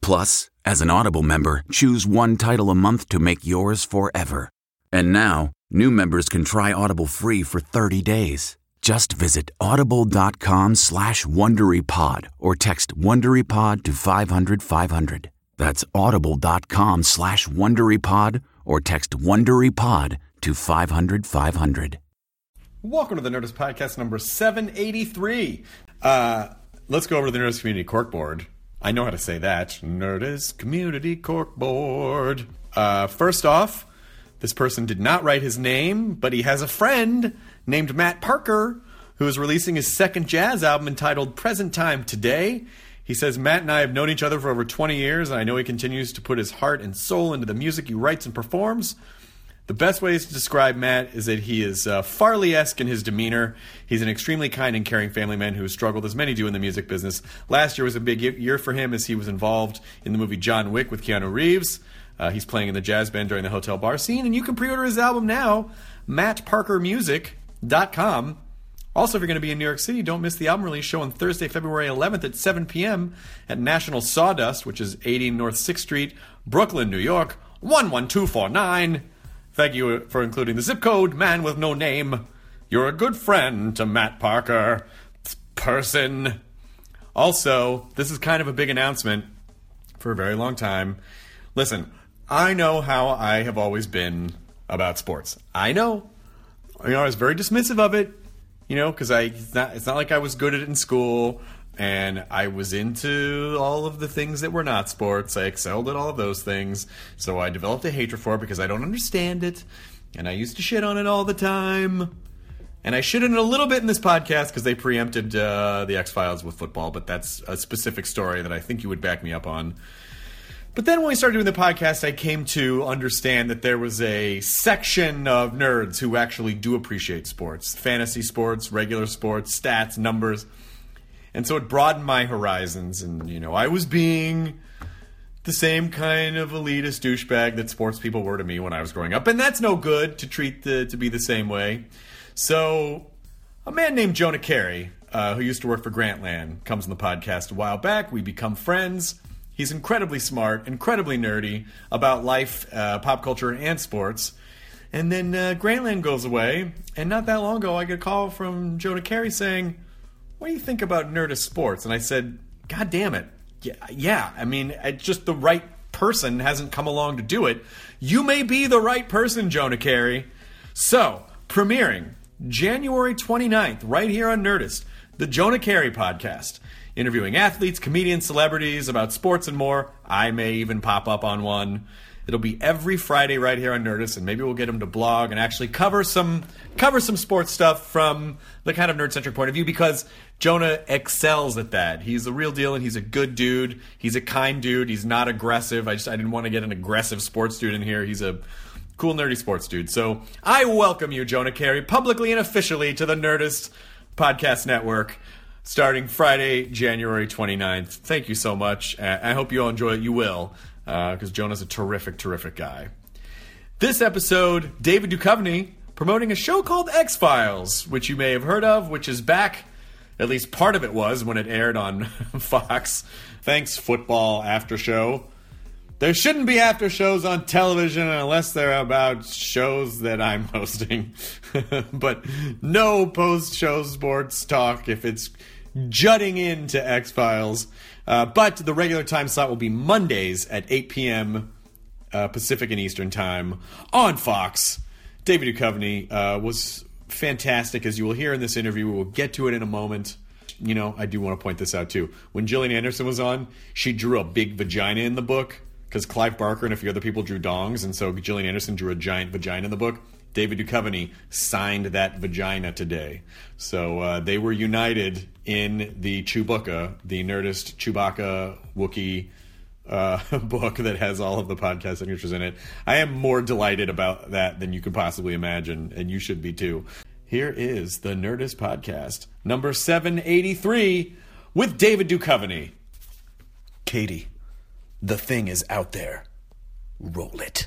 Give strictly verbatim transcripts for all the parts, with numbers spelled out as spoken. Plus, as an Audible member, choose one title a month to make yours forever. And now, new members can try Audible free for thirty days. Just visit audible.com slash WonderyPod or text WonderyPod to five hundred five hundred. That's audible.com slash WonderyPod or text WonderyPod to five hundred five hundred. Welcome to the Nerdist Podcast number seven eighty-three. Uh... Let's go over to the Nerdist Community Corkboard. I know how to say that. Nerdist Community Corkboard. Uh, first off, this person did not write his name, but he has a friend named Matt Parker who is releasing his second jazz album entitled Present Time Today. He says, Matt and I have known each other for over twenty years, and I know he continues to put his heart and soul into the music he writes and performs. The best ways to describe Matt is that he is uh, Farley-esque in his demeanor. He's an extremely kind and caring family man who has struggled, as many do, in the music business. Last year was a big year for him as he was involved in the movie John Wick with Keanu Reeves. Uh, he's playing in the jazz band during the hotel bar scene, and you can pre-order his album now, matt parker music dot com. Also, if you're going to be in New York City, don't miss the album release show on Thursday, February eleventh at seven p.m. at National Sawdust, which is eighty North sixth Street, Brooklyn, New York, one one two four nine. Thank you for including the zip code, man with no name. You're a good friend to Matt Parker. Person. Also, this is kind of a big announcement for a very long time. Listen, I know how I have always been about sports. I know. You know, I was very dismissive of it. You know, because I it's not, it's not like I was good at it in school. And I was into all of the things that were not sports. I excelled at all of those things. So I developed a hatred for it because I don't understand it. And I used to shit on it all the time. And I shit on it a little bit in this podcast because they preempted uh, the X-Files with football. But that's a specific story that I think you would back me up on. But then when we started doing the podcast, I came to understand that there was a section of nerds who actually do appreciate sports. Fantasy sports, regular sports, stats, numbers. And so it broadened my horizons, and, you know, I was being the same kind of elitist douchebag that sports people were to me when I was growing up, and that's no good to treat the, to be the same way. So a man named Jonah Carey, uh, who used to work for Grantland, comes on the podcast a while back. We become friends. He's incredibly smart, incredibly nerdy about life, uh, pop culture, and sports. And then uh, Grantland goes away, and not that long ago I get a call from Jonah Carey saying, what do you think about Nerdist sports? And I said, God damn it. Yeah, yeah. I mean, just the right person hasn't come along to do it. You may be the right person, Jonah Carey. So, premiering January twenty-ninth, right here on Nerdist, the Jonah Carey podcast. Interviewing athletes, comedians, celebrities about sports and more. I may even pop up on one. It'll be every Friday right here on Nerdist, and maybe we'll get him to blog and actually cover some cover some sports stuff from the kind of nerd-centric point of view, because Jonah excels at that. He's the real deal, and he's a good dude. He's a kind dude. He's not aggressive. I just I didn't want to get an aggressive sports dude in here. He's a cool, nerdy sports dude. So I welcome you, Jonah Carey, publicly and officially to the Nerdist Podcast Network, starting Friday, January twenty-ninth. Thank you so much. I hope you all enjoy it. You will. Because uh, Jonah's a terrific, terrific guy. This episode, David Duchovny promoting a show called X-Files, which you may have heard of, which is back, at least part of it was, when it aired on Fox. Thanks, football after show. There shouldn't be after shows on television unless they're about shows that I'm hosting. But no post-show sports talk if it's jutting into X-Files. Uh, but the regular time slot will be Mondays at eight p.m. uh, Pacific and Eastern Time on Fox. David Duchovny uh, was fantastic, as you will hear in this interview. We will get to it in a moment. You know, I do want to point this out, too. When Gillian Anderson was on, she drew a big vagina in the book because Clive Barker and a few other people drew dongs, and so Gillian Anderson drew a giant vagina in the book. David Duchovny signed that vagina today. So uh, they were united in the Chewbacca, the Nerdist Chewbacca Wookiee uh, book that has all of the podcast signatures in it. I am more delighted about that than you could possibly imagine, and you should be too. Here is the Nerdist Podcast, number seven eighty-three, with David Duchovny. Katie, the thing is out there. Roll it.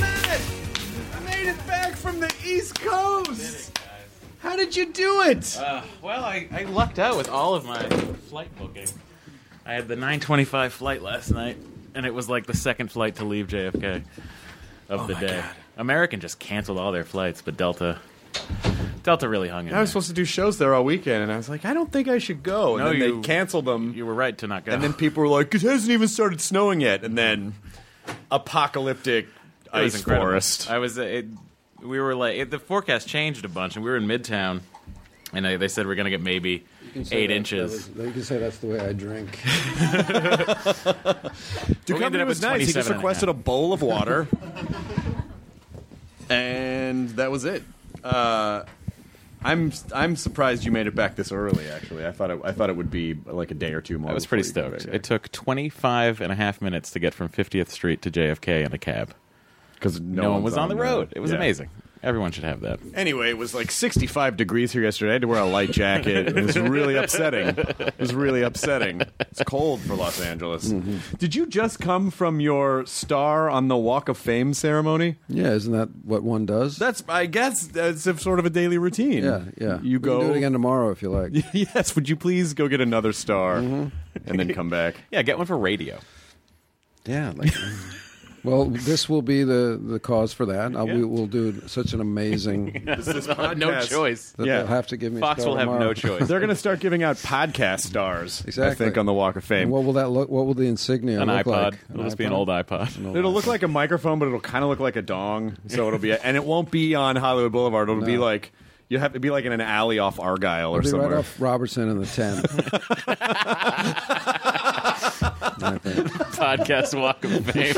Matt! I made it back from the East Coast! How did you do it? Uh, well, I, I lucked out with all of my flight booking. I had the nine twenty-five flight last night, and it was like the second flight to leave J F K of oh the day. God. American just canceled all their flights, but Delta Delta really hung in there. I was supposed to do shows there all weekend, and I was like, I don't think I should go. And no, then you, they canceled them. You were right to not go. And then people were like, it hasn't even started snowing yet. And then apocalyptic ice forest. I was... It, We were like, it, the forecast changed a bunch, and we were in Midtown, and I, they said we're going to get maybe eight that, inches. That was, you can say that's the way I drink. Duchovny was nice. He just requested a, a bowl of water, and that was it. Uh, I'm I'm surprised you made it back this early, actually. I thought it, I thought it would be like a day or two more. I was pretty stoked. It took twenty-five and a half minutes to get from fiftieth Street to J F K in a cab. Because no, no one was on, on the road. road. It was yeah. amazing. Everyone should have that. Anyway, it was like sixty-five degrees here yesterday. I had to wear a light jacket. It was really upsetting. It was really upsetting. It's cold for Los Angeles. Mm-hmm. Did you just come from your star on the Walk of Fame ceremony? Yeah, isn't that what one does? That's, I guess, that's sort of a daily routine. Yeah, yeah. You we go can do it again tomorrow if you like. Yes, would you please go get another star mm-hmm. and then come back? Yeah, get one for radio. Yeah, like... Well, this will be the, the cause for that. Uh, yeah. We will do such an amazing... This is no choice. That yeah. They'll have to give me Fox will have tomorrow. No choice. They're going to start giving out podcast stars, exactly. I think, on the Walk of Fame. And what will that look? What will the insignia an look iPod. Like? It'll an It'll just iPod? Be an old iPod. An old it'll look like a microphone, but it'll kind of look like a dong. So it'll be... A, and it won't be on Hollywood Boulevard. It'll no. be like... You'll have to be like in an alley off Argyle it'll or be somewhere. Right off Robertson and the ten. Podcast Walk of Fame.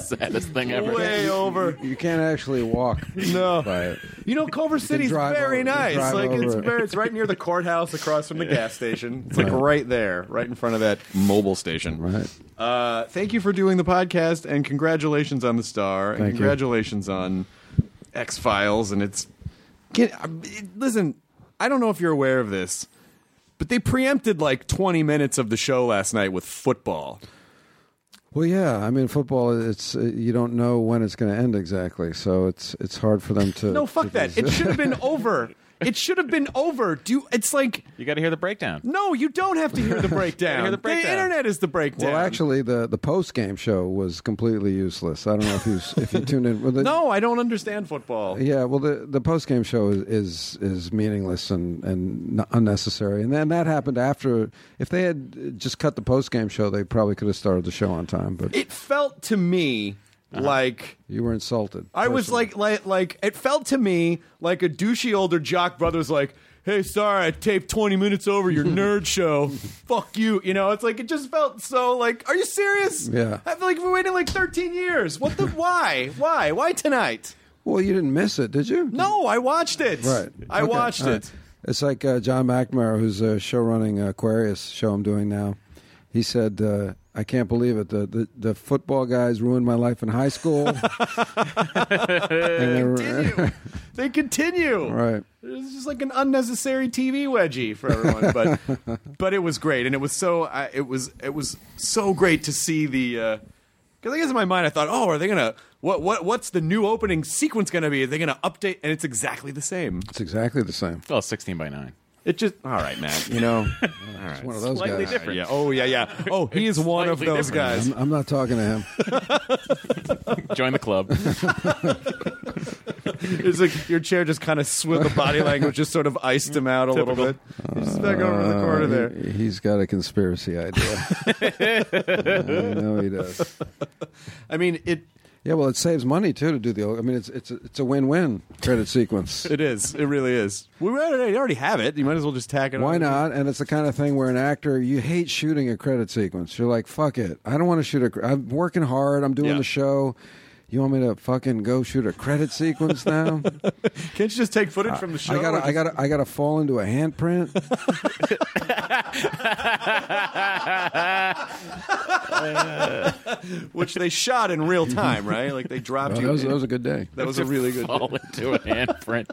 Saddest thing ever. Way over. You can't actually walk. No. By it. You know, Culver you City's very over, nice. Like it's it. very, it's right near the courthouse, across from the yeah. gas station. It's right. like right there, right in front of that mobile station. Right. Uh, thank you for doing the podcast, and congratulations on the star, thank and congratulations you. on X-Files. And it's get, it, listen. I don't know if you're aware of this. But they preempted like twenty minutes of the show last night with football. Well, yeah, I mean football. It's uh, you don't know when it's going to end exactly, so it's it's hard for them to. No, fuck to that. It should have been over. It should have been over. Do you, it's like you got to hear the breakdown. No, you don't have to hear the breakdown. hear the, breakdown. The internet is the breakdown. Well, actually, the, the post game show was completely useless. I don't know if you if you tuned in. Well, the, no, I don't understand football. Yeah, well, the, the post game show is, is is meaningless and and unnecessary. And then that happened after. If they had just cut the post game show, they probably could have started the show on time. But it felt to me. Uh-huh. Like you were insulted. I personally. was like, like, like it felt to me like a douchey older jock brother's like, "Hey, sorry, I taped twenty minutes over your nerd show. Fuck you." You know, it's like it just felt so like, "Are you serious?" Yeah, I feel like we're waiting like thirteen years. What the? Why? Why? Why tonight? Well, you didn't miss it, did you? No, I watched it. Right, I okay. watched right. it. It's like uh, John McNamara, who's uh, show running uh, Aquarius show I'm doing now. He said. Uh, I can't believe it. The, the the football guys ruined my life in high school. they continue. They continue. Right. It's just like an unnecessary T V wedgie for everyone, but but it was great, and it was so uh, it was it was so great to see the uh, Because I guess in my mind I thought, oh, are they gonna what what what's the new opening sequence gonna be? Are they gonna update? And it's exactly the same. It's exactly the same. Well, sixteen by nine. It just all right, Matt. You know, all right. It's one of those slightly guys. Different. Yeah. Oh yeah, yeah. Oh, he is one of those different. guys. I'm, I'm not talking to him. Join the club. It's like your chair just kind of swiveled. The body language just sort of iced him out a Typical. little bit. He's just back uh, over in the corner he, there. He's got a conspiracy idea. I know he does. I mean it. Yeah, well, it saves money too to do the. I mean, it's it's a, it's a win-win credit sequence. It is. It really is. We already have it. You might as well just tack it. Why on. Why not? And it's the kind of thing where an actor, you hate shooting a credit sequence. You're like, fuck it. I don't want to shoot a. I'm working hard. I'm doing yeah. the show. You want me to fucking go shoot a credit sequence now? Can't you just take footage uh, from the show? I gotta, just... I gotta, I gotta fall into a handprint. uh, Which they shot in real time, right? Like they dropped well, you. That was, that was a good day. That was a really good fall day. Fall into a handprint.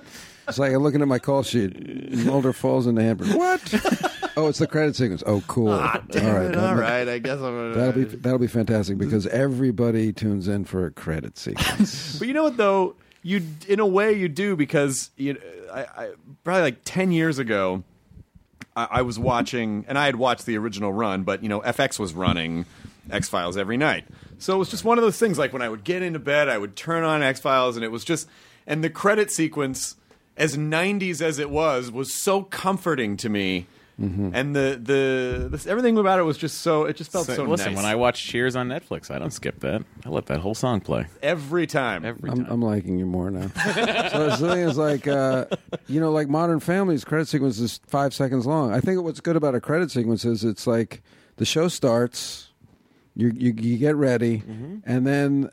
It's like I'm looking at my call sheet. Mulder falls in the handprint. What? Oh, it's the credit sequence. Oh, cool. Ah, damn all right, it. all right. I guess I'm gonna... that'll be that'll be fantastic because everybody tunes in for a credit sequence. But you know what though, you in a way you do because you. I, I probably like ten years ago, I, I was watching, and I had watched the original run, but you know F X was running X-Files every night, so it was just one of those things. Like when I would get into bed, I would turn on X-Files, and it was just and the credit sequence. As nineties as it was, was so comforting to me, mm-hmm. and the the this, everything about it was just so it just felt so, so listen, nice. Listen, when I watch Cheers on Netflix, I don't skip that. I let that whole song play every time. Every time. I'm, I'm liking you more now. So the thing is, like uh, you know, like Modern Family's credit sequence is five seconds long. I think what's good about a credit sequence is it's like the show starts, you you, you get ready, mm-hmm. and then.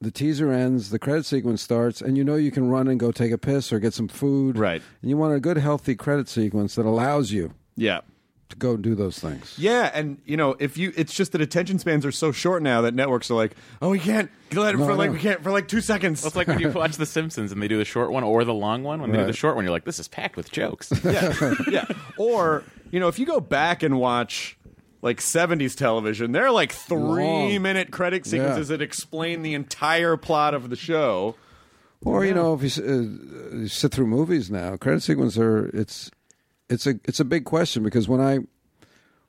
The teaser ends, the credit sequence starts, and you know you can run and go take a piss or get some food. Right. And you want a good, healthy credit sequence that allows you yeah. to go do those things. Yeah, and you know, if you it's just that attention spans are so short now that networks are like, oh, we can't let it no, for like we can't for like two seconds. Well, it's like when you watch The Simpsons and they do the short one or the long one. When they right. do the short one, you're like, this is packed with jokes. Yeah. yeah. Or, you know, if you go back and watch like seventies television, they're like three-minute credit sequences yeah. that explain the entire plot of the show. Or yeah. you know, if you, uh, you sit through movies now, credit sequences are it's it's a it's a big question because when I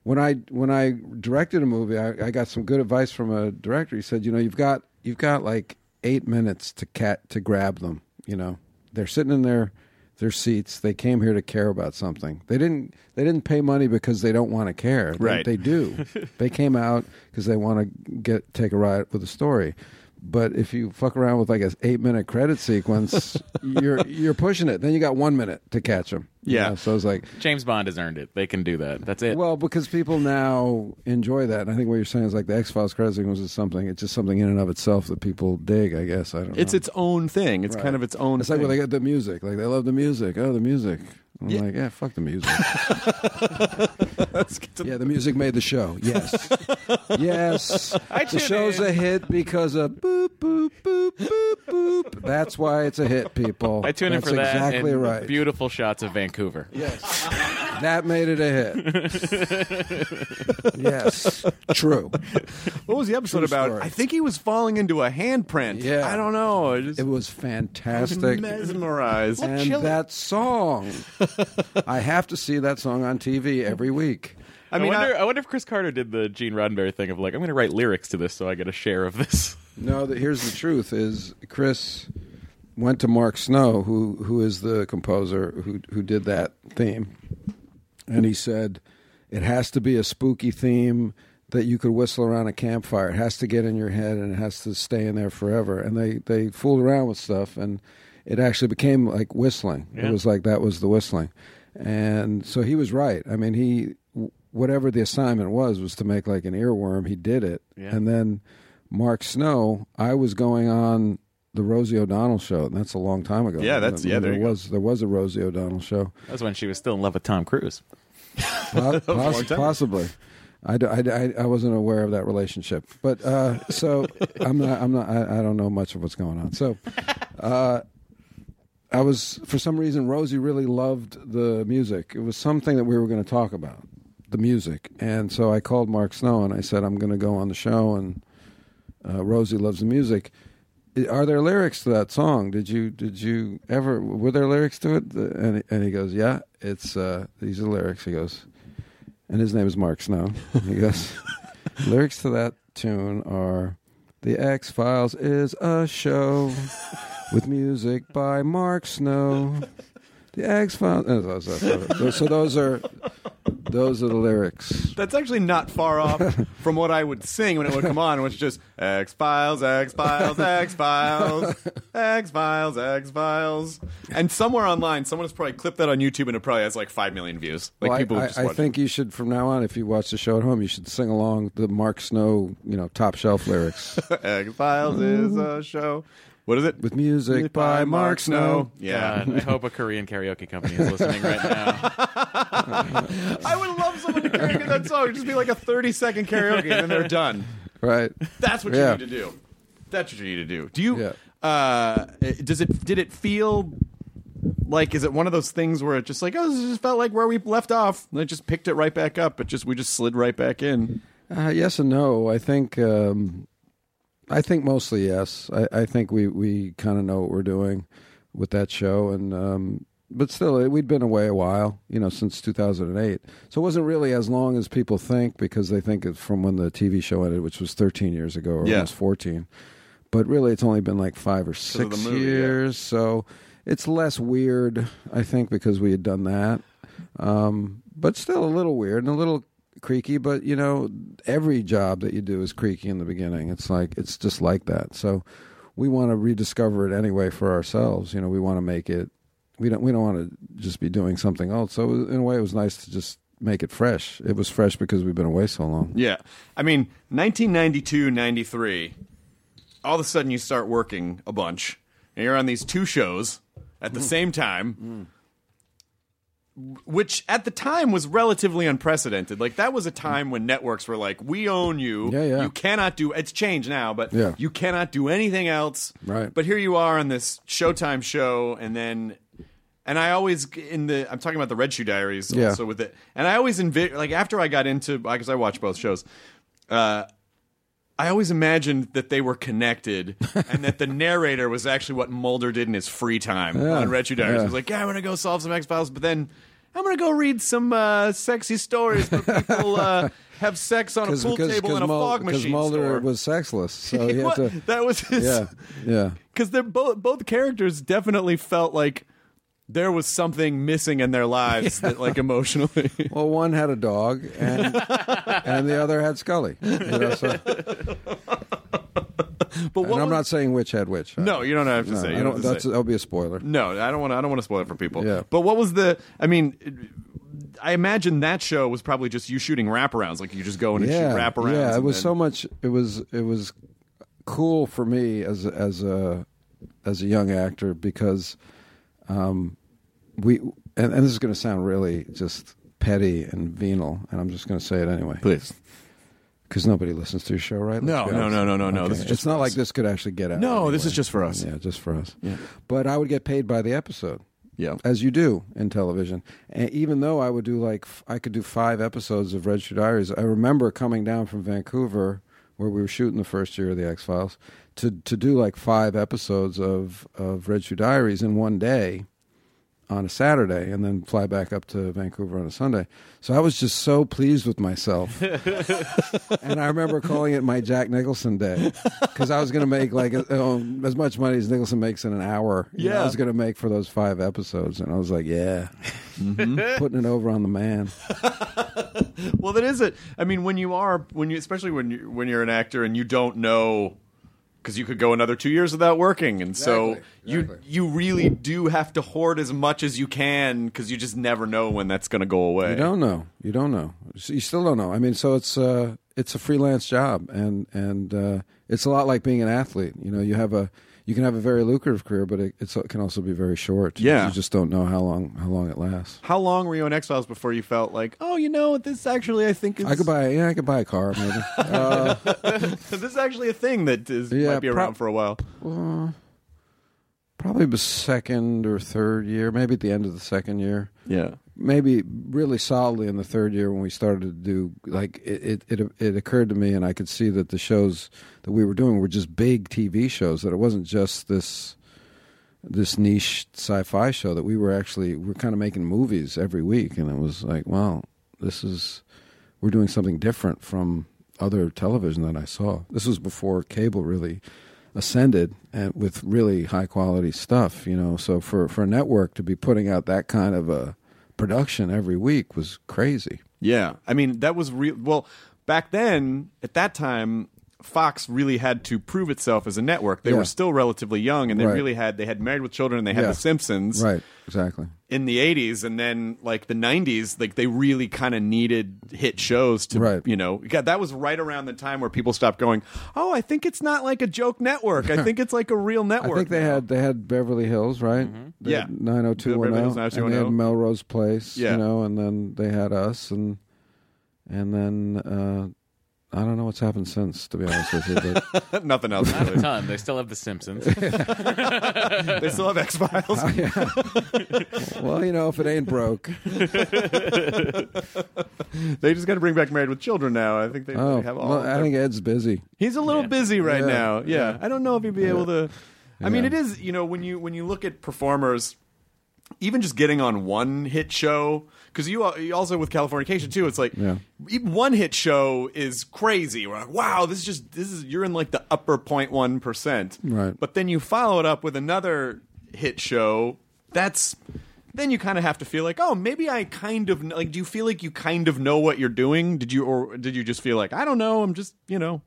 when I when I directed a movie, I, I got some good advice from a director. He said, you know, you've got you've got like eight minutes to cat to grab them. You know, they're sitting in their their seats. They came here to care about something. They didn't They didn't pay money because they don't want to care. Right. They, they do. They came out because they want to get take a ride with a story. But if you fuck around with like an eight-minute credit sequence, you're you're pushing it. Then you got one minute to catch them. Yeah. Know? So it's like... James Bond has earned it. They can do that. That's it. Well, because people now enjoy that. And I think what you're saying is like the X-Files credit sequence is something. It's just something in and of itself that people dig, I guess. I don't know. It's its own thing. It's right. kind of its own it's thing. It's like when they get the music. Like they love the music. Oh, the music. I'm yeah. like, yeah, fuck the music. Yeah, the music made the show. Yes. Yes. I the show's in. a hit because of boop, boop, boop, boop, boop. That's why it's a hit, people. I tune That's in for that exactly and right. beautiful shots of Vancouver. Yes. That made it a hit. Yes. True. What was the episode True about? Story. I think he was falling into a handprint. Yeah. I don't know. It, just, it was fantastic. I was mesmerized. And chilling. That song. I have to see that song on T V every week. I mean, I wonder, I, I wonder if Chris Carter did the Gene Roddenberry thing of like, I'm going to write lyrics to this so I get a share of this. No, the, here's the truth is Chris went to Mark Snow, who who is the composer who who did that theme. And he said, it has to be a spooky theme that you could whistle around a campfire. It has to get in your head and it has to stay in there forever. And they, they fooled around with stuff and it actually became like whistling. Yeah. It was like that was the whistling. And so he was right. I mean, he whatever the assignment was, was to make like an earworm. He did it. Yeah. And then Mark Snow, I was going on the Rosie O'Donnell show, and that's a long time ago. Yeah, that's I mean, yeah. There, there was go. there was a Rosie O'Donnell show. That's when she was still in love with Tom Cruise. Po- poss- possibly, I, do, I, I, I wasn't aware of that relationship, but uh, so I'm not I'm not I, I don't know much of what's going on. So uh, I was for some reason Rosie really loved the music. It was something that we were going to talk about, the music, and so I called Mark Snow and I said I'm going to go on the show and. uh, Rosie Loves the Music. Are there lyrics to that song? Did you did you ever, were there lyrics to it? And, and he goes, yeah, it's uh, these are the lyrics. He goes, and his name is Mark Snow. He goes, lyrics to that tune are, The X-Files is a show with music by Mark Snow. The X-Files. Oh, sorry, sorry. So those are those are the lyrics. That's actually not far off from what I would sing when it would come on, which is just X-Files, X-Files, X-Files, X-Files, X-Files. And somewhere online, someone has probably clipped that on YouTube, and it probably has like five million views. Like well, people I, I, just I think it. You should, from now on, if you watch the show at home, you should sing along the Mark Snow, you know, top shelf lyrics. X-Files is a show. What is it? With music by, by Mark Snow. Snow. Yeah. God, I hope a Korean karaoke company is listening right now. I would love someone to karaoke that song. It would just be like a thirty-second karaoke, and then they're done. Right. That's what yeah. you need to do. That's what you need to do. Do you? Yeah. Uh, does it? Did it feel like? Is it one of those things where it just like, oh, this just felt like where we left off, and it just picked it right back up, but just we just slid right back in? Uh, yes and no. I think. Um, I think mostly yes. I, I think we, we kind of know what we're doing with that show, and um, but still, we'd been away a while, you know, since two thousand eight. So it wasn't really as long as people think, because they think it's from when the T V show ended, which was thirteen years ago, or yeah. almost fourteen. But really, it's only been like five or six movie, years. Yeah. So it's less weird, I think, because we had done that. Um, but still a little weird and a little creaky, but you know, every job that you do is creaky in the beginning. It's like, it's just like that. So we want to rediscover it anyway for ourselves. You know, we want to make it, we don't, we don't want to just be doing something else. So in a way, it was nice to just make it fresh. It was fresh because we've been away so long. Yeah. I mean, nineteen ninety-two, ninety-three, all of a sudden you start working a bunch and you're on these two shows at the mm. same time. Mm. Which at the time was relatively unprecedented. Like, that was a time when networks were like, we own you. Yeah, yeah. You cannot do... It's changed now, but yeah. you cannot do anything else. Right. But here you are on this Showtime show, and then... And I always... in the I'm talking about the Red Shoe Diaries yeah. also with it. And I always... Invi- like, after I got into... Because I watched both shows. Uh... I always imagined that they were connected and that the narrator was actually what Mulder did in his free time yeah, on Red Shoe Diaries. Yeah. He was like, yeah, I'm going to go solve some X-Files, but then I'm going to go read some uh, sexy stories where people uh, have sex on a pool because, table in a Mul- fog machine Mulder store. Mulder was sexless. So he had to, that was his... Yeah, yeah. Because both, both characters definitely felt like there was something missing in their lives, yeah. that, like, emotionally. Well, one had a dog, and and the other had Scully. You know, so. But and I'm not saying which had which. No, you don't have to no, say. You don't. That's, say. That'll be a spoiler. No, I don't want. I don't want to spoil it for people. Yeah. But what was the? I mean, I imagine that show was probably just you shooting wraparounds. Like you just go in and yeah, shoot wraparounds. Yeah, it was then... so much. It was. It was cool for me as as a as a young actor because. Um, we and, and this is going to sound really just petty and venal, and I'm just going to say it anyway. Please. Because nobody listens to your show, right? No, no, no, no, no, no, okay. no. It's not like this could actually get out. No, anyway. This is just for us. Yeah, just for us. Yeah. But I would get paid by the episode. Yeah. As you do in television. And even though I would do like, I could do five episodes of Red Shoe Diaries, I remember coming down from Vancouver, where we were shooting the first year of the X-Files, to, to do like five episodes of, of Red Shoe Diaries in one day. On a Saturday, and then fly back up to Vancouver on a Sunday. So I was just so pleased with myself. And I remember calling it my Jack Nicholson day, because I was going to make like a, um, as much money as Nicholson makes in an hour. Yeah, you know, I was going to make for those five episodes, and I was like, yeah, mm-hmm. putting it over on the man. Well, that is it. I mean, when you are, when you, especially when you when you're an actor and you don't know. Because you could go another two years without working, and exactly, so you exactly. you really do have to hoard as much as you can, because you just never know when that's going to go away. You don't know. You don't know. You still don't know. I mean, so it's uh, it's a freelance job, and and uh, it's a lot like being an athlete. You know, you have a you can have a very lucrative career, but it, it's, it can also be very short. Yeah, you just don't know how long how long it lasts. How long were you on X-Files before you felt like, oh, you know, this actually I think is... I could buy yeah I could buy a car maybe. Uh, this is actually a thing that is, yeah, might be around pro- for a while. Uh, probably the second or third year, maybe at the end of the second year. Yeah, maybe really solidly in the third year when we started to do, like, it, it, it, it occurred to me, and I could see that the shows that we were doing were just big T V shows, that it wasn't just this this niche sci-fi show, that we were actually, we were kind of making movies every week, and it was like, wow, this is, we're doing something different from other television that I saw. This was before cable really ascended, and with really high quality stuff, you know. So for, for a network to be putting out that kind of a production every week was crazy. Yeah. I mean, that was real. Well, back then, at that time, Fox really had to prove itself as a network. They yeah. were still relatively young, and they right. really had, they had Married with Children, and they had yeah. The Simpsons. Right, exactly. In the eighties, and then like the nineties, like they really kind of needed hit shows to, right. you know, God, that was right around the time where people stopped going, oh, I think it's not like a joke network. I think it's like a real network. I think they now. had they had Beverly Hills, right? Mm-hmm. They yeah. had nine oh two one oh, and they had Melrose Place, yeah. you know, and then they had us, and and then... Uh, I don't know what's happened since, to be honest with you. But... Nothing else. Not really. A ton. They still have The Simpsons. They still have X-Files. Oh, yeah. Well, you know, if it ain't broke. They just got to bring back Married with Children now. I think they oh, have all well, I think Ed's busy. He's a little yeah. busy right yeah. now. Yeah. yeah. I don't know if he'd be yeah. able to... I yeah. mean, it is, you know, when you when you look at performers... Even just getting on one hit show, because you also with Californication too, it's like yeah. even one hit show is crazy. We're like, wow, this is just this is you're in like the upper zero point one percent, right? But then you follow it up with another hit show. That's then you kind of have to feel like, oh, maybe I kind of like. Do you feel like you kind of know what you're doing? Did you or did you just feel like I don't know? I'm just you know.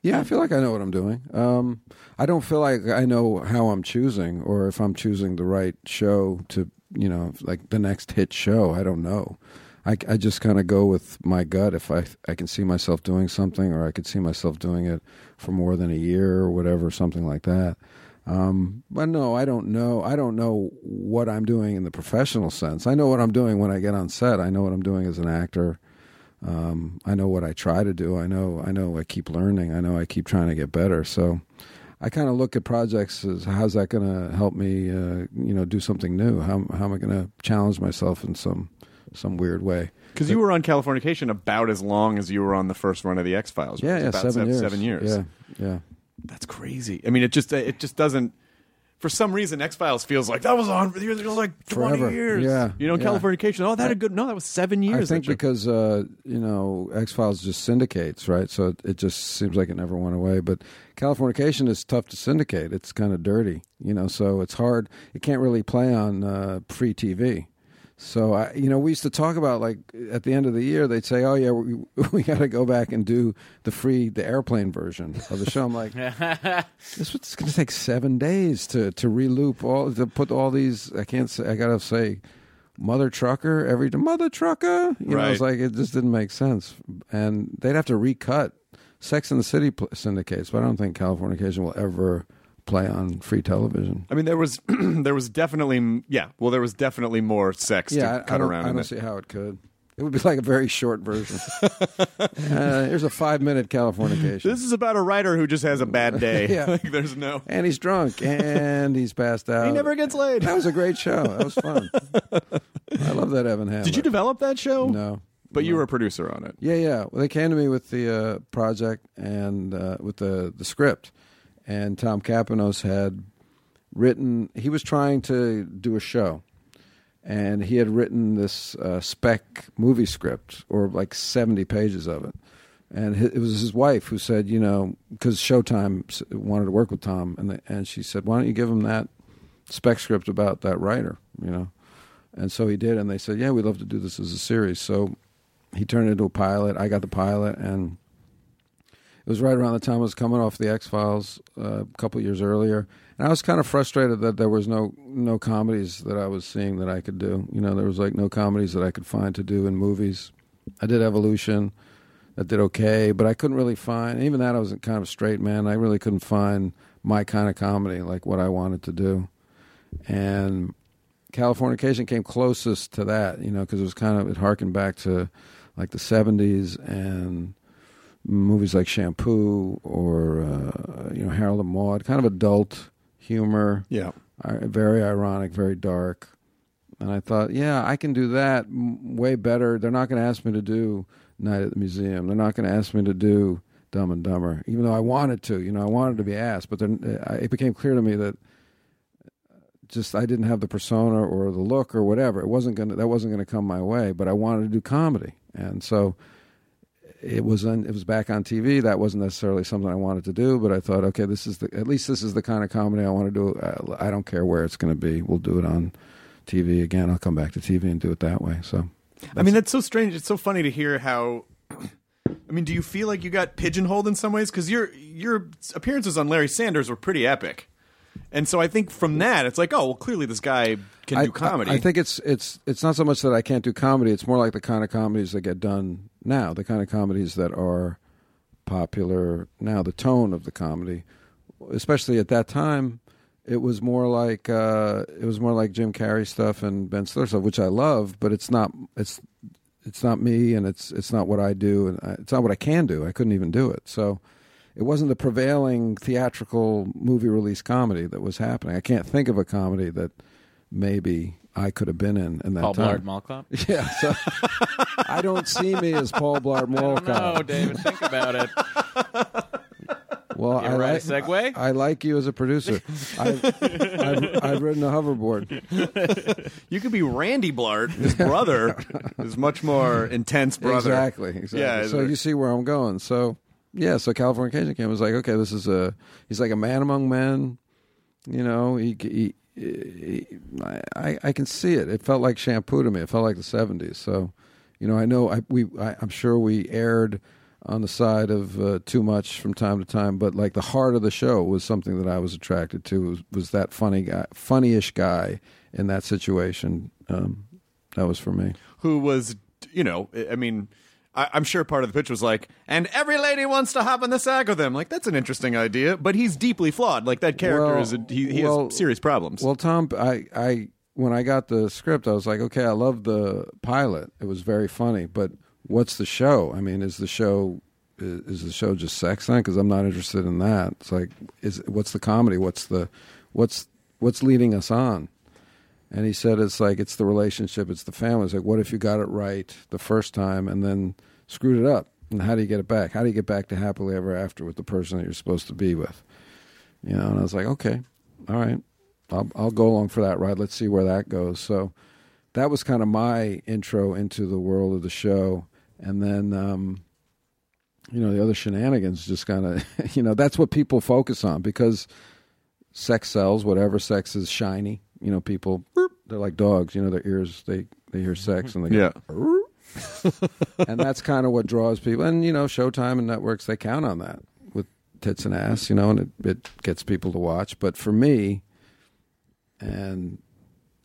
Yeah, I feel like I know what I'm doing. Um, I don't feel like I know how I'm choosing or if I'm choosing the right show to, you know, like the next hit show. I don't know. I, I just kind of go with my gut. If I I can see myself doing something or I could see myself doing it for more than a year or whatever, something like that. Um, but no, I don't know. I don't know what I'm doing in the professional sense. I know what I'm doing when I get on set. I know what I'm doing as an actor. Um, I know what I try to do. I know, I know I keep learning. I know I keep trying to get better. So I kind of look at projects as how's that going to help me, uh, you know, do something new? How, how am I going to challenge myself in some, some weird way? Because you were on Californication about as long as you were on the first run of the X-Files. Yeah, yeah, about seven, seven, years. seven years. Yeah, yeah. That's crazy. I mean, it just, it just doesn't. For some reason, X-Files feels like that was on for years ago, like twenty Forever. years. Yeah, you know, yeah. Californication. Oh, that a good no, that was seven years. I think because uh, you know, X-Files just syndicates, right? So it, it just seems like it never went away. But Californication is tough to syndicate. It's kind of dirty, you know. So it's hard. It can't really play on uh, free T V. So I, you know, we used to talk about like at the end of the year, they'd say, "Oh yeah, we we got to go back and do the free the airplane version of the show." I'm like, "This is going to take seven days to to reloop all to put all these." I can't say I gotta say, "Mother Trucker" every mother trucker. You right. know, it's like it just didn't make sense, and they'd have to recut Sex and the City syndicates. But I don't think Californication will ever play on free television. I mean, there was there was definitely yeah. Well, there was definitely more sex yeah, to I, cut I don't, around. I don't it. see how it could. It would be like a very short version. uh, here's a five minute Californication. This is about a writer who just has a bad day. yeah, like, there's no and he's drunk and he's passed out. He never gets laid. That was a great show. That was fun. I love that Evan Hamler. Did you develop that show? No. But you were a producer on it. Yeah, yeah. Well, they came to me with the uh, project and uh, with the the script. And Tom Kapanos had written, he was trying to do a show. And he had written this uh, spec movie script, or like seventy pages of it. And his, it was his wife who said, you know, because Showtime wanted to work with Tom. And the, and she said, why don't you give him that spec script about that writer, you know? And so he did. And they said, yeah, we'd love to do this as a series. So he turned it into a pilot. I got the pilot and... It was right around the time I was coming off the X-Files uh, a couple years earlier. And I was kind of frustrated that there was no no comedies that I was seeing that I could do. You know, there was like no comedies that I could find to do in movies. I did Evolution. That did okay. But I couldn't really find, even that I was kind of a straight man. I really couldn't find my kind of comedy, like what I wanted to do. And Californication came closest to that, you know, because it was kind of, it harkened back to like the seventies and... movies like Shampoo or uh, you know Harold and Maude, kind of adult humor, yeah, very ironic, very dark, And I thought, yeah, I can do that way better. They're not going to ask me to do Night at the Museum. They're not going to ask me to do Dumb and Dumber, even though I wanted to. You know, I wanted to be asked, but then it became clear to me that just I didn't have the persona or the look or whatever. It wasn't going to, that wasn't going to come my way. But I wanted to do comedy, and so it was on, it was back on T V. That wasn't necessarily something I wanted to do, but I thought, okay, this is the at least this is the kind of comedy I want to do. I don't care where it's going to be. We'll do it on T V again. I'll come back to T V and do it that way. So, I mean, that's so strange. It's so funny to hear how. I mean, do you feel like you got pigeonholed in some ways? Because your your appearances on Larry Sanders were pretty epic, and so I think from that it's like, oh, well, clearly this guy can I, do comedy. I, I think it's it's it's not so much that I can't do comedy. It's more like the kind of comedies that get done now, the kind of comedies that are popular now, the tone of the comedy, especially at that time. It was more like uh, it was more like Jim Carrey stuff and Ben Stiller stuff, which I love, but it's not it's it's not me, and it's it's not what I do, and I, it's not what I can do. I couldn't even do it, so it wasn't the prevailing theatrical movie release comedy that was happening. I can't think of a comedy that maybe I could have been in in that Paul time. Paul Blart Mall Cop. Yeah, so I don't see me as Paul Blart Mall Cop. No, David, think about it. Well, I like, segue? I like you as a producer. I've, I've, I've ridden a hoverboard. You could be Randy Blart, his brother, his much more intense brother. Exactly. exactly. Yeah, so you see where I'm going. So, yeah, so Californication came. It was like, okay, this is a, he's like a man among men. You know, he, he, he I, I can see it. It felt like Shampoo to me. It felt like the seventies. So, you know, I know, I, we, I, I'm sure we aired on the side of uh, too much from time to time, but like the heart of the show was something that I was attracted to. Was, was that funny guy, funny-ish guy in that situation? Um, that was for me. Who was, you know, I mean, I, I'm sure part of the pitch was like, and every lady wants to hop in the sack with him. Like, that's an interesting idea, but he's deeply flawed. Like that character well, is a, he, he well, has serious problems. Well, Tom, I, I when I got the script, I was like, okay, I love the pilot. It was very funny, but what's the show? I mean, is the show is the show just sex then? Because I'm not interested in that. It's like, is what's the comedy? What's the what's what's leading us on? And he said, it's like it's the relationship, it's the family. It's like, what if you got it right the first time and then screwed it up? And how do you get it back? How do you get back to happily ever after with the person that you're supposed to be with? You know. And I was like, okay, all right, I'll I'll go along for that ride. Let's see where that goes. So that was kind of my intro into the world of the show. And then, um, you know, the other shenanigans just kind of, you know, that's what people focus on because sex sells, whatever sex is shiny. You know, people, they're like dogs, you know, their ears, they, they hear sex and they yeah. go, and that's kind of what draws people. And, you know, Showtime and networks, they count on that with tits and ass, you know, and it, it gets people to watch. But for me, and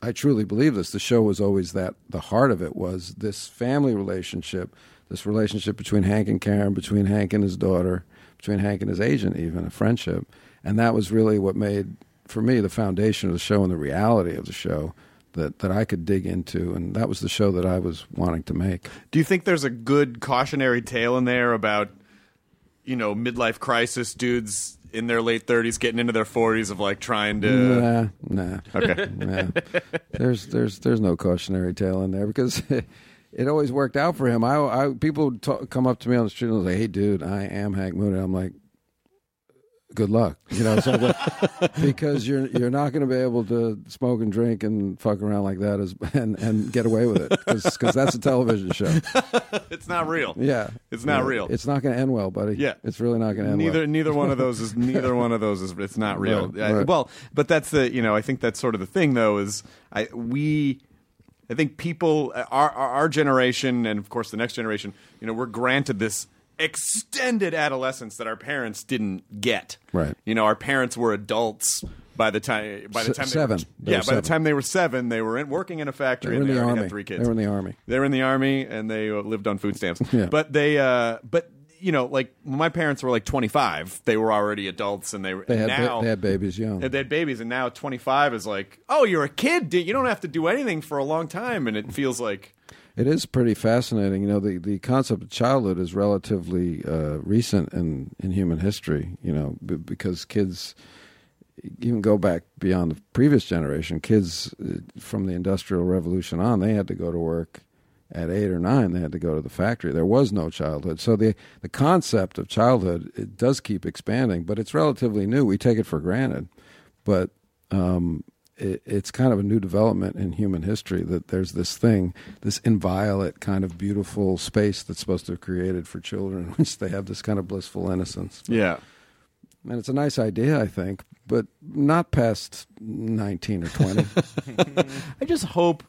I truly believe this, the show was always that, the heart of it was this family relationship, this relationship between Hank and Karen, between Hank and his daughter, between Hank and his agent even, a friendship. And that was really what made, for me, the foundation of the show and the reality of the show that, that I could dig into. And that was the show that I was wanting to make. Do you think there's a good cautionary tale in there about, you know, midlife crisis dudes in their late thirties getting into their forties of like trying to nah nah okay nah. there's there's there's no cautionary tale in there because it, it always worked out for him. I, I people would talk, come up to me on the street and say, hey dude, I am Hank Moody. I'm like, good luck, you know, so like, because you're you're not going to be able to smoke and drink and fuck around like that as and and get away with it because that's a television show. It's not real. Yeah, it's not yeah. real. It's not going to end well, buddy. Yeah, it's really not going to end neither, well. Neither one of those is neither one of those is. It's not real. Right, right. I, well, but that's the you know I think that's sort of the thing though is I we. I think people our, our our generation and of course the next generation, you know, we're granted this extended adolescence that our parents didn't get. Right. You know, our parents were adults by the time by the time S- seven. They were, they yeah, by seven. the time they were seven, they were in, working in a factory. They were in and they the army. Had three kids. They were in the army. They were in the army and they lived on food stamps. Yeah. But they uh, but you know, like when my parents were like twenty-five, they were already adults and they were they had, now, ba- they had babies young. They had babies and now twenty-five is like, "Oh, you're a kid. You don't have to do anything for a long time." And it feels like it is pretty fascinating. You know, the, the concept of childhood is relatively uh, recent in, in human history, you know, b- because kids, even go back beyond the previous generation, kids from the Industrial Revolution on, they had to go to work at eight or nine. They had to go to the factory. There was no childhood. So the the concept of childhood, it does keep expanding, but it's relatively new. We take it for granted, but um, it, it's kind of a new development in human history that there's this thing, this inviolate kind of beautiful space that's supposed to have created for children, which they have this kind of blissful innocence. Yeah. And it's a nice idea, I think, but not past nineteen or twenty. I just hope...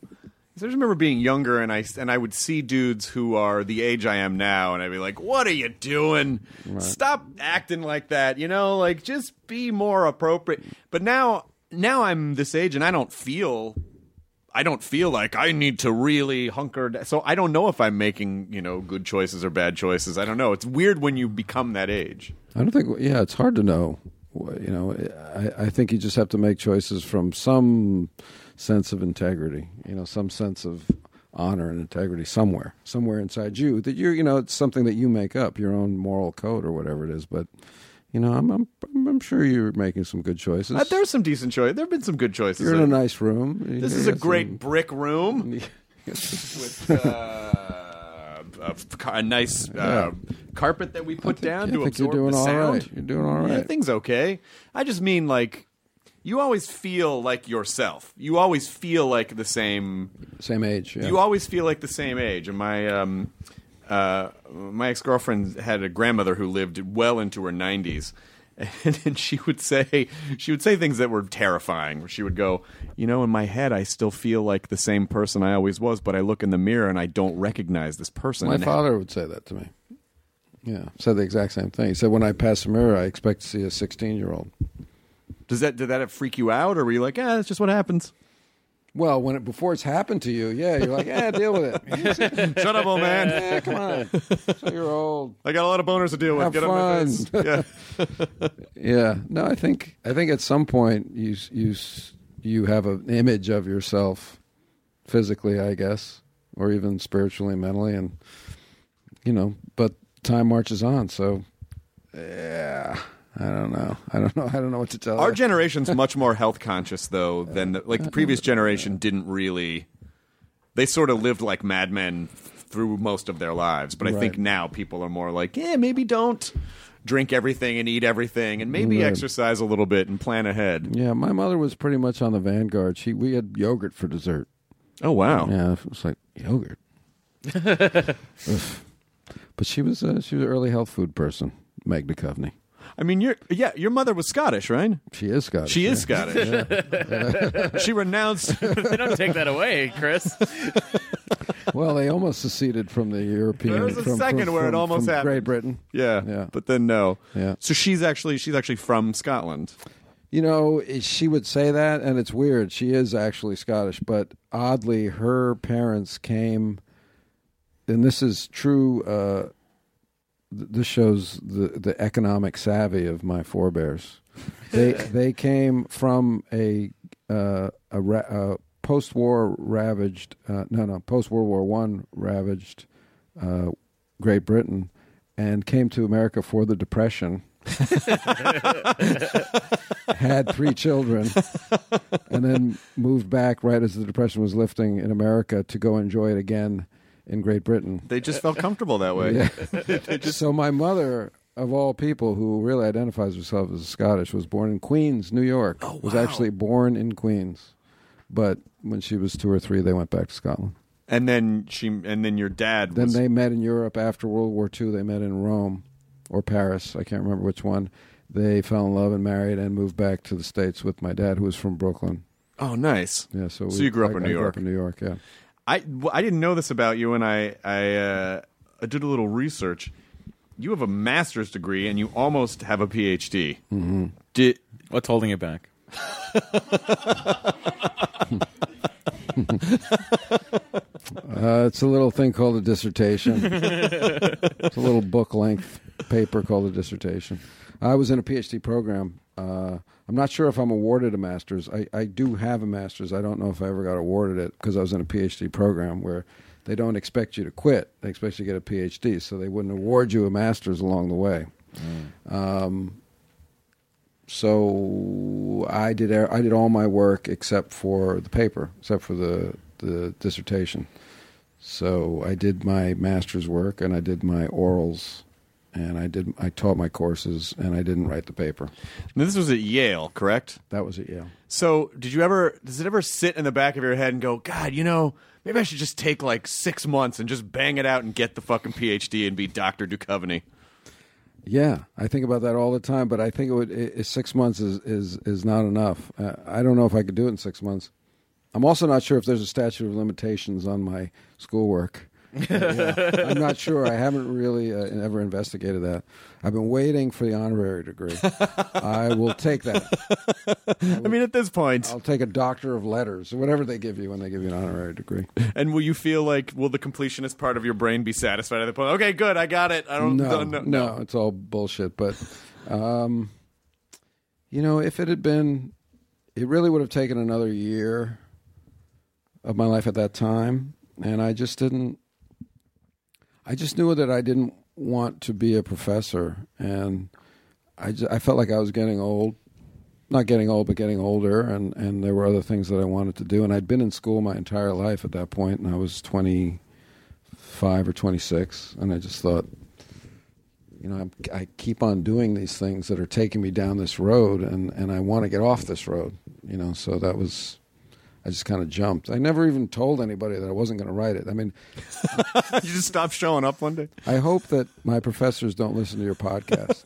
I just remember being younger, and I and I would see dudes who are the age I am now, and I'd be like, "What are you doing? Right. Stop acting like that! You know, like just be more appropriate." But now, now I'm this age, and I don't feel, I don't feel like I need to really hunker down. So I don't know if I'm making, you know, good choices or bad choices. I don't know. It's weird when you become that age. I don't think. Yeah, it's hard to know. You know, I, I think you just have to make choices from some sense of integrity, you know, some sense of honor and integrity somewhere, somewhere inside you that you're, you know, it's something that you make up, your own moral code or whatever it is. But, you know, I'm I'm, I'm sure you're making some good choices. Uh, there's some decent choices. There have been some good choices. You're in a nice room. This you is a great some... brick room with uh, a, a nice uh, yeah. carpet that we put think, down yeah, to absorb you're doing the all sound. Right. You're doing all right. Yeah, things okay. I just mean like. You always feel like yourself. You always feel like the same... Same age, yeah. You always feel like the same age. And my um, uh, my ex-girlfriend had a grandmother who lived well into her nineties. And, and she would say she would say things that were terrifying. She would go, you know, in my head I still feel like the same person I always was, but I look in the mirror and I don't recognize this person. My and father ha- would say that to me. Yeah, said the exact same thing. He said, when I pass a mirror, I expect to see a sixteen-year-old. Does that did that freak you out, or were you like, "Ah, eh, it's just what happens"? Well, when it before it's happened to you, yeah, you're like, "Ah, eh, deal with it." Shut up, old man. Eh, come on, so you're old. I got a lot of boners to deal with. Have Get fun. Up with this. Yeah, yeah. No, I think I think at some point you you you have an image of yourself physically, I guess, or even spiritually, mentally, and you know. But time marches on, so yeah. I don't know. I don't know. I don't know what to tell you. Our generation's much more health conscious, though, than the, like the previous generation didn't really. They sort of lived like madmen through most of their lives, but I right. think now people are more like, yeah, maybe don't drink everything and eat everything, and maybe right. exercise a little bit and plan ahead. Yeah, my mother was pretty much on the vanguard. She we had yogurt for dessert. Oh wow! Yeah, it was like yogurt. But she was uh, she was an early health food person, Meg Duchovny. I mean, you're, yeah, your mother was Scottish, right? She is Scottish. She yeah. is Scottish. Yeah. Yeah. She renounced... They don't take that away, Chris. Well, they almost seceded from the European... There was a from, second from, where from, it almost happened. Great Britain. Yeah, yeah, but then no. Yeah. So she's actually she's actually from Scotland. You know, she would say that, and it's weird. She is actually Scottish, but oddly, her parents came... And this is true... Uh, This shows the, the economic savvy of my forebears. They they came from a uh, a, ra- a post-war ravaged uh, no no post World War One ravaged uh, Great Britain and came to America for the Depression. Had three children and then moved back right as the Depression was lifting in America to go enjoy it again. In Great Britain. They just felt comfortable that way. Yeah. They just... So my mother, of all people, who really identifies herself as Scottish, was born in Queens, New York. Oh, wow. Was actually born in Queens. But when she was two or three, they went back to Scotland. And then she, and then your dad was... Then they met in Europe after World War Two. They met in Rome or Paris. I can't remember which one. They fell in love and married and moved back to the States with my dad, who was from Brooklyn. Oh, nice. Yeah. So, so we, you grew up I, in New I grew York. up in New York, yeah. I, I didn't know this about you, and I I, uh, I did a little research. You have a master's degree, and you almost have a P H D. Mm-hmm. Did, What's holding it back? uh, it's a little thing called a dissertation. It's a little book-length paper called a dissertation. I was in a P H D program. Uh, I'm not sure if I'm awarded a master's. I, I do have a master's. I don't know if I ever got awarded it because I was in a P H D program where they don't expect you to quit. They expect you to get a P H D, so they wouldn't award you a master's along the way. Mm. Um, So I did I did all my work except for the paper, except for the, the dissertation. So I did my master's work and I did my orals and I did I taught my courses and I didn't write the paper. Now this was at Yale, correct? That was at Yale. So did you ever does it ever sit in the back of your head and go, God, you know, maybe I should just take like six months and just bang it out and get the fucking P H D and be Doctor Duchovny? Yeah, I think about that all the time, but I think it would. It, six months is, is, is not enough. Uh, I don't know if I could do it in six months. I'm also not sure if there's a statute of limitations on my schoolwork. Uh, yeah, I'm not sure. I haven't really uh, ever investigated that. I've been waiting for the honorary degree. I will take that. I, will, I mean, at this point, I'll take a doctor of letters, or whatever they give you when they give you an honorary degree. And will you feel like, will the completionist part of your brain be satisfied at the point? Okay, good, I got it. I don't. No, don't, no, no, no, it's all bullshit. But, um, you know, if it had been, it really would have taken another year of my life at that time, and I just didn't. I just knew that I didn't want to be a professor, and I, just, I felt like I was getting old. Not getting old, but getting older, and, and there were other things that I wanted to do. And I'd been in school my entire life at that point, and I was twenty-five or twenty-six, and I just thought, you know, I'm, I keep on doing these things that are taking me down this road, and, and I want to get off this road, you know, so that was... I just kind of jumped. I never even told anybody that I wasn't going to write it. I mean... You just stopped showing up one day? I hope that my professors don't listen to your podcast.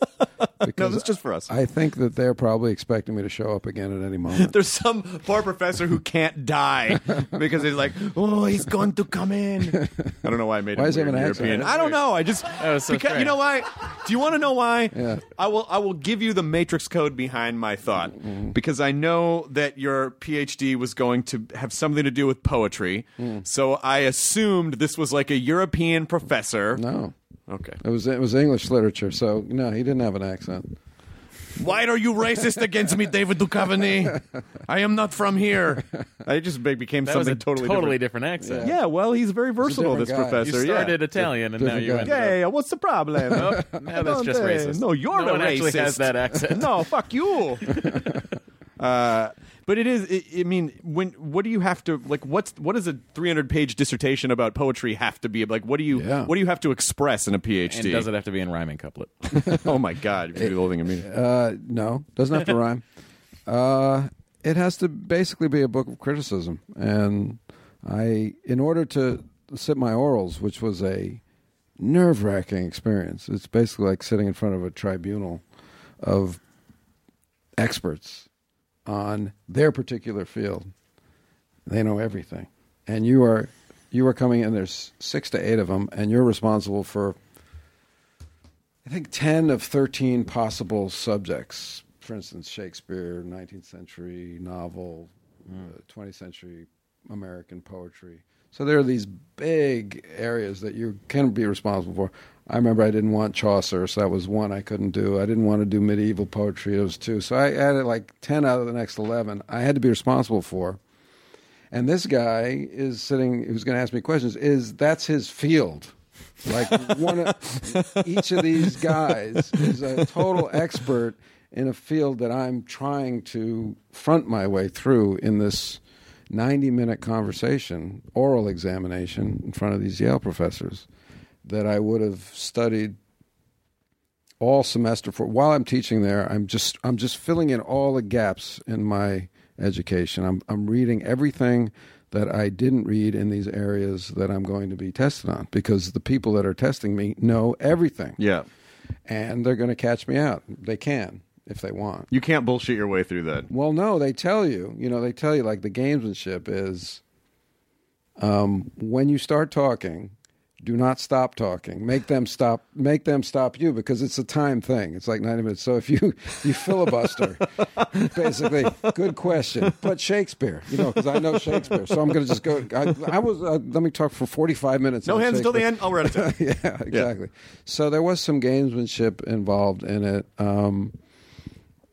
No, that's just for us. I think that they're probably expecting me to show up again at any moment. There's some poor professor who can't die because he's like, oh, he's going to come in. I don't know why I made why it weird European. I don't know. I just... So because, you know why? Do you want to know why? Yeah. I will, I will give you the matrix code behind my thought mm-hmm. because I know that your P H D was going to... to have something to do with poetry. Mm. So I assumed this was like a European professor. No. Okay. It was it was English literature, so no, he didn't have an accent. Why are you racist against me, David Duchovny? I am not from here. I just became that something was a totally, totally different. different accent. Yeah. yeah, well, he's very versatile, he's this guy. Professor. You started yeah. Italian, and different now you ended up... Yeah, yeah, what's the problem? Oh, now that's just racist. No, you're no the one racist. Actually has that accent. No, fuck you. uh... But it is. It, I mean, when what do you have to like? What's what does a three hundred page dissertation about poetry have to be like? What do you yeah. what do you have to express in a P H D? And does it have to be in rhyming couplet? Oh my God! You're loathing me. Uh, no, doesn't have to rhyme. Uh, it has to basically be a book of criticism. And I, in order to sit my orals, which was a nerve wracking experience, it's basically like sitting in front of a tribunal of experts on their particular field. They know everything. And you are you are coming in, there's six to eight of them, and you're responsible for, I think, ten of thirteen possible subjects. For instance, Shakespeare, nineteenth century novel, mm. uh, twentieth century American poetry. So there are these big areas that you can be responsible for. I remember I didn't want Chaucer, so that was one I couldn't do. I didn't want to do medieval poetry, it was two. So I added like ten out of the next eleven I had to be responsible for. And this guy is sitting, who's going to ask me questions, is that's his field. Like one of, each of these guys is a total expert in a field that I'm trying to front my way through in this ninety minute conversation, oral examination in front of these Yale professors that I would have studied all semester for. While I'm teaching there, I'm just I'm just filling in all the gaps in my education. I'm I'm reading everything that I didn't read in these areas that I'm going to be tested on because the people that are testing me know everything. Yeah. And they're going to catch me out. They can if they want. You can't bullshit your way through that. Well, no, they tell you. You know, they tell you like the gamesmanship is um, when you start talking, do not stop talking. Make them stop. Make them stop you because it's a time thing. It's like ninety minutes. So if you, you filibuster, basically, good question. But Shakespeare, you know, because I know Shakespeare, so I'm going to just go. I, I was. Uh, let me talk for forty-five minutes. No hands until the end. I'll write it. Yeah, exactly. Yeah. So there was some gamesmanship involved in it. Um,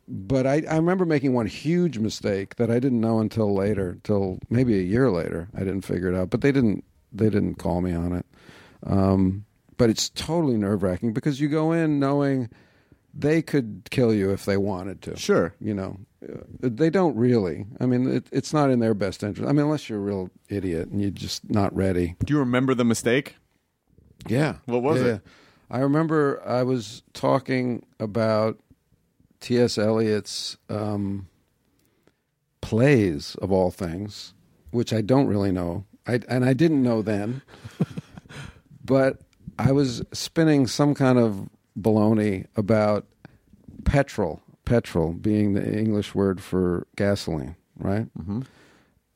But I, I remember making one huge mistake that I didn't know until later, until maybe a year later. I didn't figure it out, but they didn't they didn't call me on it. Um, but it's totally nerve-wracking because you go in knowing they could kill you if they wanted to. Sure. You know, they don't really. I mean, it, it's not in their best interest. I mean, unless you're a real idiot and you're just not ready. Do you remember the mistake? Yeah. What was yeah, it? I remember I was talking about T S Eliot's um, plays, of all things, which I don't really know. I, and I didn't know then. But I was spinning some kind of baloney about petrol, petrol being the English word for gasoline, right? Mm-hmm.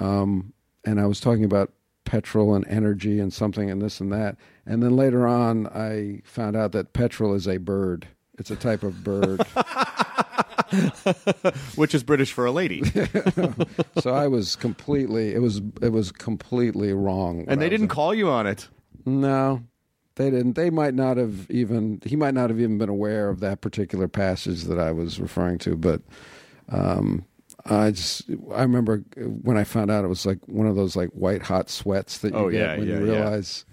Um, and I was talking about petrol and energy and something and this and that. And then later on, I found out that petrol is a bird. It's a type of bird. Which is British for a lady. So I was completely, it was it was completely wrong. And they didn't in. call you on it. No, they didn't. They might not have even, he might not have even been aware of that particular passage that I was referring to. But um, I just, I remember when I found out, it was like one of those like white hot sweats that you oh, get yeah, when yeah, you realize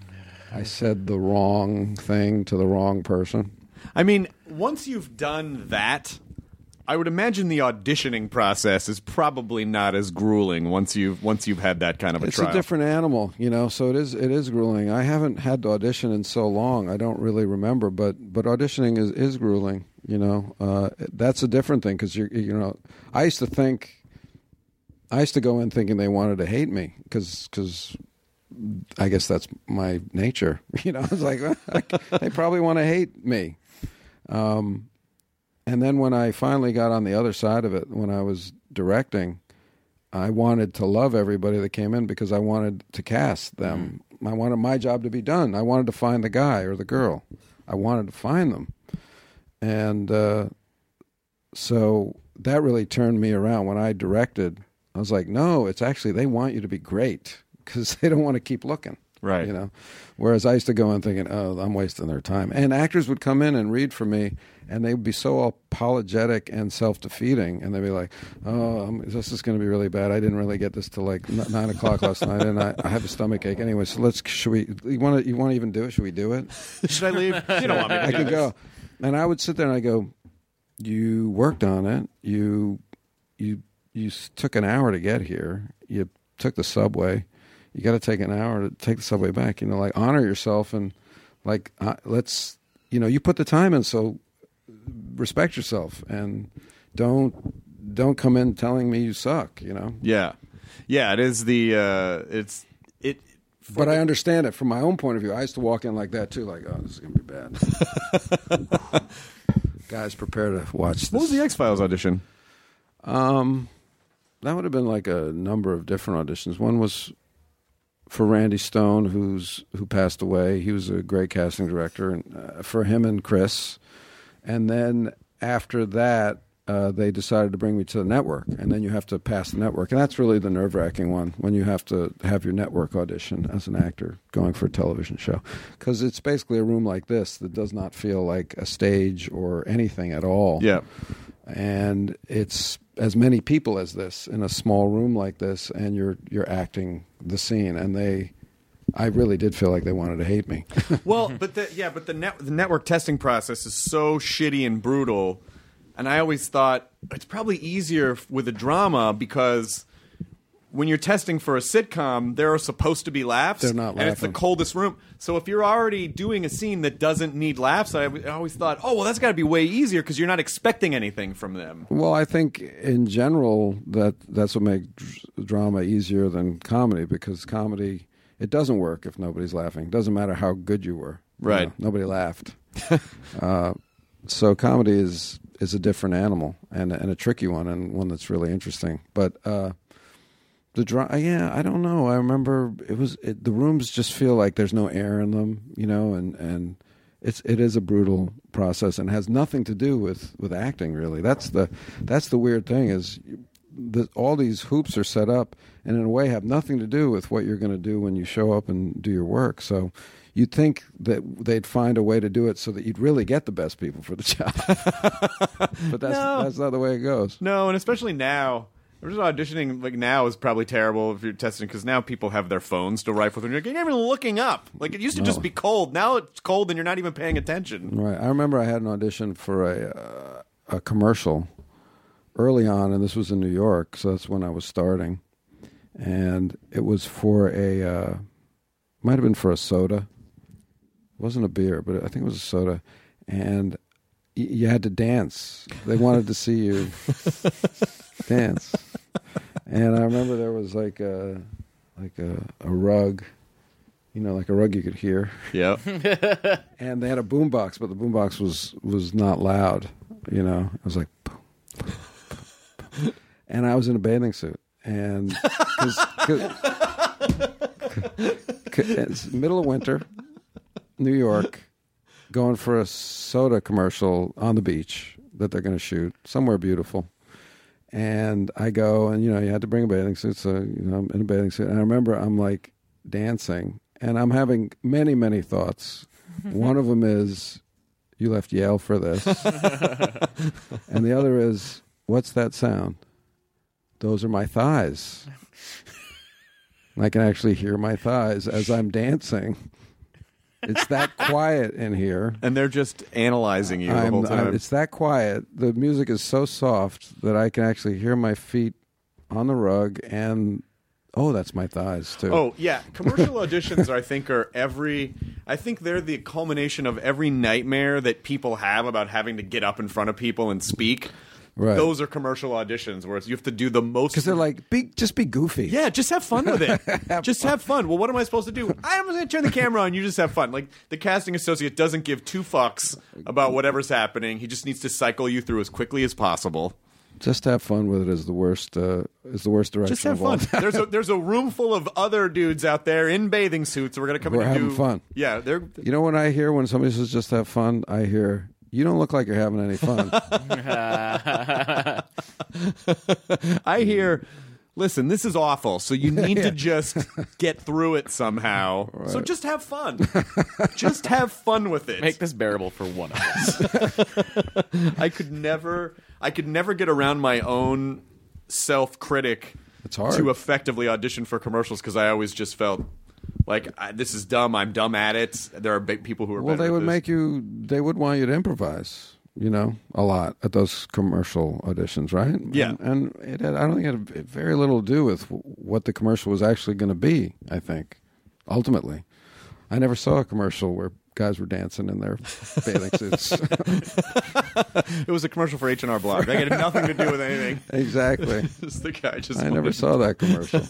yeah. I said the wrong thing to the wrong person. I mean, once you've done that, I would imagine the auditioning process is probably not as grueling once you've once you've had that kind of a it's trial. It's a different animal, you know, so it is it is grueling. I haven't had to audition in so long. I don't really remember, but but auditioning is, is grueling, you know. Uh, that's a different thing because, you you know, I used to think, I used to go in thinking they wanted to hate me because because I guess that's my nature, you know. I was like, they probably want to hate me. Um And then when I finally got on the other side of it, when I was directing, I wanted to love everybody that came in because I wanted to cast them. Mm. I wanted my job to be done. I wanted to find the guy or the girl. I wanted to find them. And uh, so that really turned me around. When I directed, I was like, no, it's actually they want you to be great because they don't want to keep looking. Right. You know, whereas I used to go in thinking, oh, I'm wasting their time. And actors would come in and read for me, and they would be so apologetic and self-defeating, and they'd be like, oh, I'm, this is going to be really bad. I didn't really get this till like nine o'clock last night, and I, I have a stomach ache anyway. So let's should we? You want to? You want to even do it? Should we do it? Should I leave? You don't want me to I do could this. go, and I would sit there and I go, you worked on it. You, you, you took an hour to get here. You took the subway. You got to take an hour to take the subway back, you know, like honor yourself and like, uh, let's, you know, you put the time in, so respect yourself and don't, don't come in telling me you suck, you know? Yeah. Yeah. It is the, uh, it's, it, but the, I understand it from my own point of view. I used to walk in like that too. Like, oh, this is going to be bad. Guys, prepare to watch this. What was the X-Files audition? Um, that would have been like a number of different auditions. One was for Randy Stone, who's who passed away. He was a great casting director, and uh, for him and Chris. And then after that, uh, they decided to bring me to the network, and then you have to pass the network. And that's really the nerve-wracking one, when you have to have your network audition as an actor going for a television show. Because it's basically a room like this that does not feel like a stage or anything at all. Yeah. And it's as many people as this in a small room like this, and you're you're acting the scene, and they, I really did feel like they wanted to hate me. Well, but the, yeah, but the net, the network testing process is so shitty and brutal, and I always thought it's probably easier with a drama because when you're testing for a sitcom, there are supposed to be laughs. They're not laughing. And it's the coldest room. So if you're already doing a scene that doesn't need laughs, I always thought, oh, well, that's got to be way easier because you're not expecting anything from them. Well, I think in general that that's what makes drama easier than comedy, because comedy, it doesn't work if nobody's laughing. It doesn't matter how good you were. Right. You know, nobody laughed. uh, so comedy is, is a different animal and, and a tricky one, and one that's really interesting. But... Uh, The dra- yeah, I don't know. I remember it was it, the rooms just feel like there's no air in them, you know, and, and it's it is a brutal process and has nothing to do with, with acting really. That's the that's the weird thing is the, all these hoops are set up and in a way have nothing to do with what you're going to do when you show up and do your work. So you'd think that they'd find a way to do it so that you'd really get the best people for the job, but that's no. that's not the way it goes. No, and especially now. I'm just auditioning, like, now is probably terrible if you're testing, because now people have their phones to rifle through. You're not even looking up. Like, it used to no. just be cold. Now it's cold and you're not even paying attention. Right. I remember I had an audition for a uh, a commercial early on, and this was in New York, so that's when I was starting. And it was for a, uh, might have been for a soda. It wasn't a beer, but I think it was a soda. And y- you had to dance. They wanted to see you dance. And I remember there was like a like a, a rug, you know, like a rug you could hear. Yeah. And they had a boombox, but the boombox was was not loud. You know, I was like, boom, boom, boom, boom. And I was in a bathing suit, and cause, cause, cause it's middle of winter, New York, going for a soda commercial on the beach that they're going to shoot somewhere beautiful. And I go, and, you know, you had to bring a bathing suit, so, you know, I'm in a bathing suit. And I remember I'm, like, dancing, and I'm having many, many thoughts. One of them is, you left Yale for this. And the other is, what's that sound? Those are my thighs. And I can actually hear my thighs as I'm dancing. It's that quiet in here. And they're just analyzing you I'm, the whole time. I'm, it's that quiet. The music is so soft that I can actually hear my feet on the rug and, oh, that's my thighs, too. Oh, yeah. Commercial auditions, I think, are every... I think they're the culmination of every nightmare that people have about having to get up in front of people and speak. Right. Those are commercial auditions where it's, you have to do the most. Because they're like, be, just be goofy. Yeah, just have fun with it. have just fun. have fun. Well, what am I supposed to do? I'm going to turn the camera on. You just have fun. Like, the casting associate doesn't give two fucks about whatever's happening. He just needs to cycle you through as quickly as possible. Just have fun with it is the worst. Uh, is the worst direction. Just have of all fun. There's a there's a room full of other dudes out there in bathing suits. We're going to come. We're in having do, fun. Yeah, they're. You know what I hear when somebody says just have fun? I hear, you don't look like you're having any fun. I hear, listen, this is awful, so you need yeah. to just get through it somehow. Right. So just have fun. Just have fun with it. Make this bearable for one of us. I could never I could never get around my own self-critic to effectively audition for commercials, because I always just felt... Like, I, this is dumb. I'm dumb at it. There are big people who are. Well, they would this. make you. They would want you to improvise. You know, a lot at those commercial auditions, right? Yeah. And, and it had, I don't think it had very little to do with what the commercial was actually going to be. I think, ultimately, I never saw a commercial where guys were dancing in their bathing suits. It was a commercial for H and R Block. They had nothing to do with anything. Exactly. Just the guy just I never saw that commercial.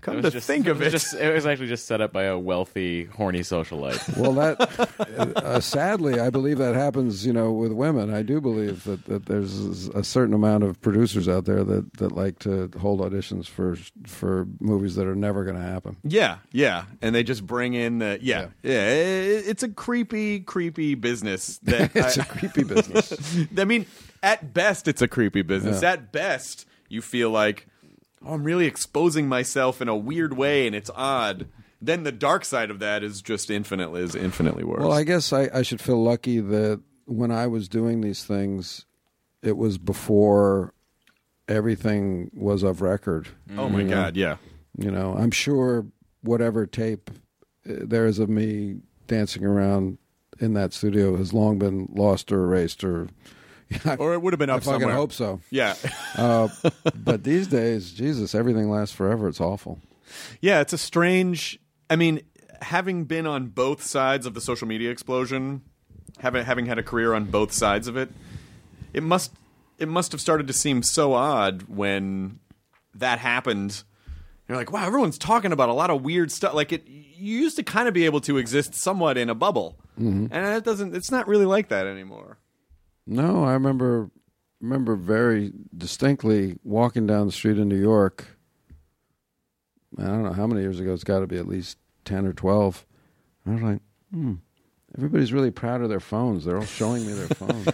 Come to just, think of it. It was, just, it was actually just set up by a wealthy, horny socialite. Well, that, uh, sadly, I believe that happens, you know, with women. I do believe that, that there's a certain amount of producers out there that, that like to hold auditions for for movies that are never going to happen. Yeah, yeah. And they just bring in the, yeah, yeah. yeah it, it's a creepy, creepy business. That it's I, a creepy business. I mean, at best, it's a creepy business. Yeah. At best, you feel like, oh, I'm really exposing myself in a weird way, and it's odd. Then the dark side of that is just infinitely is infinitely worse. Well, I guess I, I should feel lucky that when I was doing these things, it was before everything was of record. Oh, my know? God, yeah. You know, I'm sure whatever tape there is of me dancing around in that studio has long been lost or erased, or I, or it would have been up I somewhere. I fucking hope so. Yeah. uh, but these days, Jesus, everything lasts forever. It's awful. Yeah, it's a strange... I mean, having been on both sides of the social media explosion, having, having had a career on both sides of it, it must it must have started to seem so odd when that happened. You're like, wow, everyone's talking about a lot of weird stuff. Like, it, you used to kind of be able to exist somewhat in a bubble. Mm-hmm. And it doesn't. It's not really like that anymore. No, I remember remember very distinctly walking down the street in New York. I don't know how many years ago. It's got to be at least ten or twelve. I was like, hmm, everybody's really proud of their phones. They're all showing me their phones.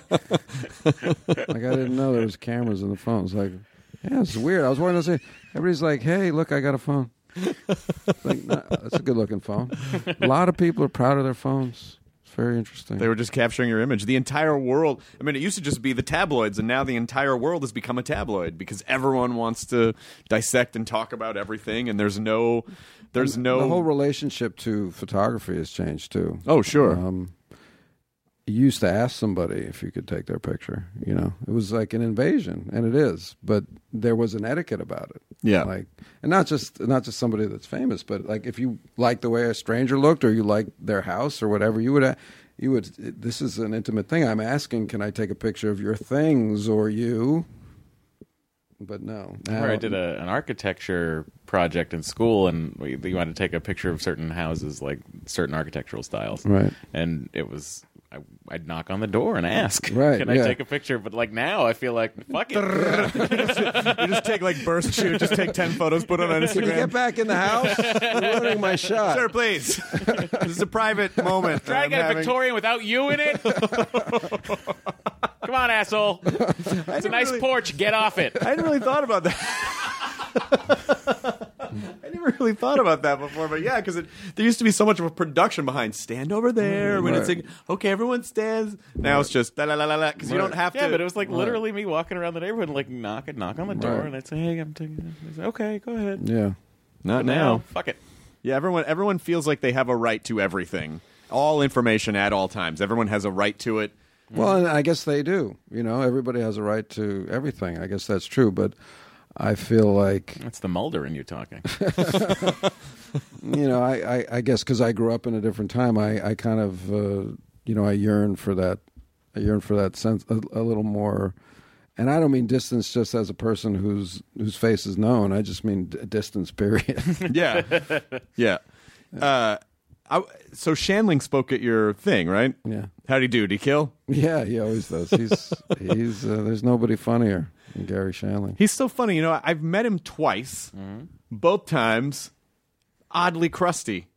Like, I didn't know there was cameras in the phones. Like, yeah, it's weird. I was walking down the street. Everybody's like, hey, look, I got a phone. Like, nah, that's a good-looking phone. A lot of people are proud of their phones. very interesting. They were just capturing your image. The entire world, I mean, it used to just be the tabloids, and now the entire world has become a tabloid because everyone wants to dissect and talk about everything, and there's no, there's and no... The whole relationship to photography has changed, too. Oh, sure. Um, you used to ask somebody if you could take their picture, you know? It was like an invasion, and it is, but there was an etiquette about it. Yeah. Like, and not just not just somebody that's famous, but like if you liked the way a stranger looked or you liked their house or whatever, you would you would this is an intimate thing. I'm asking, can I take a picture of your things or you? But no. Now, I did a, an architecture project in school, and we, we wanted to take a picture of certain houses, like certain architectural styles. Right. And it was I, I'd knock on the door and ask, right, can I yeah. take a picture? But like now, I feel like, fuck it. you, just, you just take like burst shoot, just take ten photos, put it on Instagram. Can you get back in the house? I'm ruining my shot. Sir, please. This is a private moment. Try to get having... a Victorian without you in it? Come on, asshole. It's a nice really... porch. Get off it. I hadn't really thought about that. I never really thought about that before, but yeah, because there used to be so much of a production behind stand over there mm, when right. it's like, okay, everyone stands. Now right. it's just da la la la la because right. you don't have yeah, to. Yeah, but it was like right. literally me walking around the neighborhood and like knock and knock on the door right. and I'd say, hey, I'm taking it. Say, okay, go ahead. Yeah. Not now. now. Fuck it. Yeah, everyone, everyone feels like they have a right to everything. All information at all times. Everyone has a right to it. Well, and I guess they do. You know, everybody has a right to everything. I guess that's true, but I feel like... That's the Mulder in you talking. you know, I, I, I guess because I grew up in a different time, I, I kind of, uh, you know, I yearn for that. I yearn for that sense a, a little more. And I don't mean distance just as a person whose whose face is known. I just mean d- distance, period. yeah. Yeah. Uh, I, so Shandling spoke at your thing, right? Yeah. How'd he do? Did he kill? Yeah, he always does. He's he's uh, there's nobody funnier. Gary Shandling. He's so funny. You know, I've met him twice, mm-hmm. both times, oddly crusty.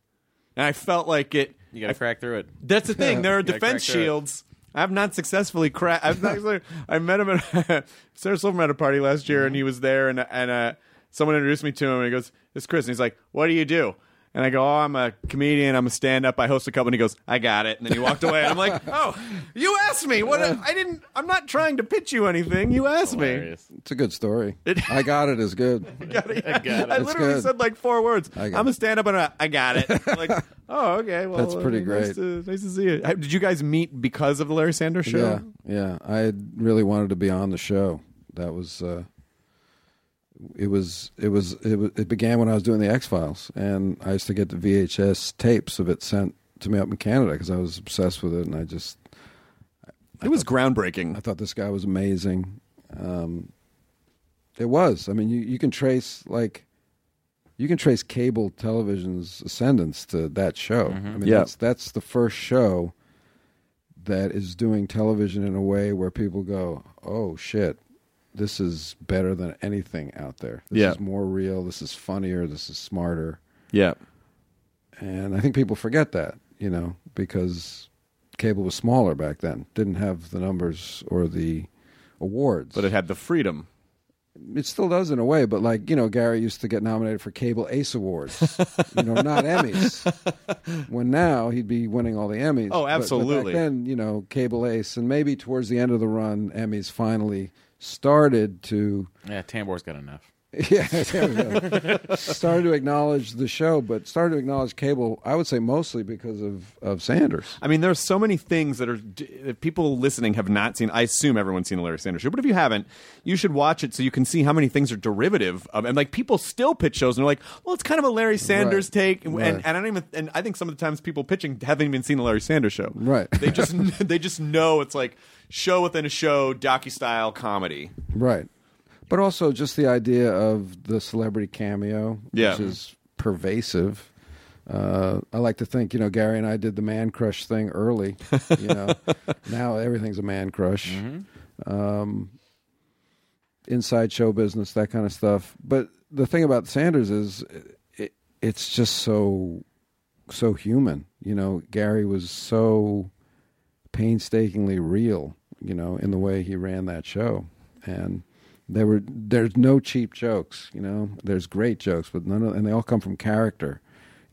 And I felt like it... You got to crack through it. That's the thing. There are defense shields. I've not successfully cracked... I met him at Sarah Silverman at a party last year, mm-hmm. and he was there, and and uh, someone introduced me to him, and he goes, it's Chris. And he's like, what do you do? And I go, oh, I'm a comedian. I'm a stand-up. I host a couple. And he goes, I got it. And then he walked away. And I'm like, oh, you asked me. What? Uh, I didn't. I'm not trying to pitch you anything. You asked hilarious. me. It's a good story. It, I got it is good. I got it. I, got it. I literally good. said like four words. I'm a stand-up and a, I got it. I'm like, oh, okay. Well, that's pretty uh, great. Nice to, nice to see you. Did you guys meet because of the Larry Sanders show? Yeah. Yeah. I really wanted to be on the show. That was. Uh, It was, it was, it was, it began when I was doing the X-Files, and I used to get the V H S tapes of it sent to me up in Canada because I was obsessed with it, and I just... I it was thought, groundbreaking. I thought this guy was amazing. Um, it was. I mean, you, you can trace, like, you can trace cable television's ascendance to that show. Mm-hmm. I mean, yeah. that's, that's the first show that is doing television in a way where people go, oh, shit. This is better than anything out there. This yeah. is more real. This is funnier. This is smarter. Yeah. And I think people forget that, you know, because cable was smaller back then. Didn't have the numbers or the awards. But it had the freedom. It still does in a way, but like, you know, Gary used to get nominated for Cable Ace Awards, you know, not Emmys. When now he'd be winning all the Emmys. Oh, absolutely. But, but back then, you know, Cable Ace, and maybe towards the end of the run, Emmys finally... started to... Yeah, Tambor's got enough. Yeah, got started to acknowledge the show, but started to acknowledge cable, I would say mostly because of, of Sanders. I mean, there are so many things that are that people listening have not seen. I assume everyone's seen the Larry Sanders show, but if you haven't, you should watch it so you can see how many things are derivative of... And, like, people still pitch shows, and they're like, well, it's kind of a Larry Sanders right. take. And, right. and, and I don't even... And I think some of the times people pitching haven't even seen the Larry Sanders show. Right. They just They just know it's like... Show within a show, docu-style comedy. Right. But also just the idea of the celebrity cameo, yeah. which is pervasive. Uh, I like to think, you know, Gary and I did the man crush thing early. You know, now everything's a man crush. Mm-hmm. Um, inside show business, that kind of stuff. But the thing about Sanders is it, it's just so, so human. You know, Gary was so... painstakingly real, you know, in the way he ran that show. And there were there's no cheap jokes, you know. There's great jokes, but none of and they all come from character.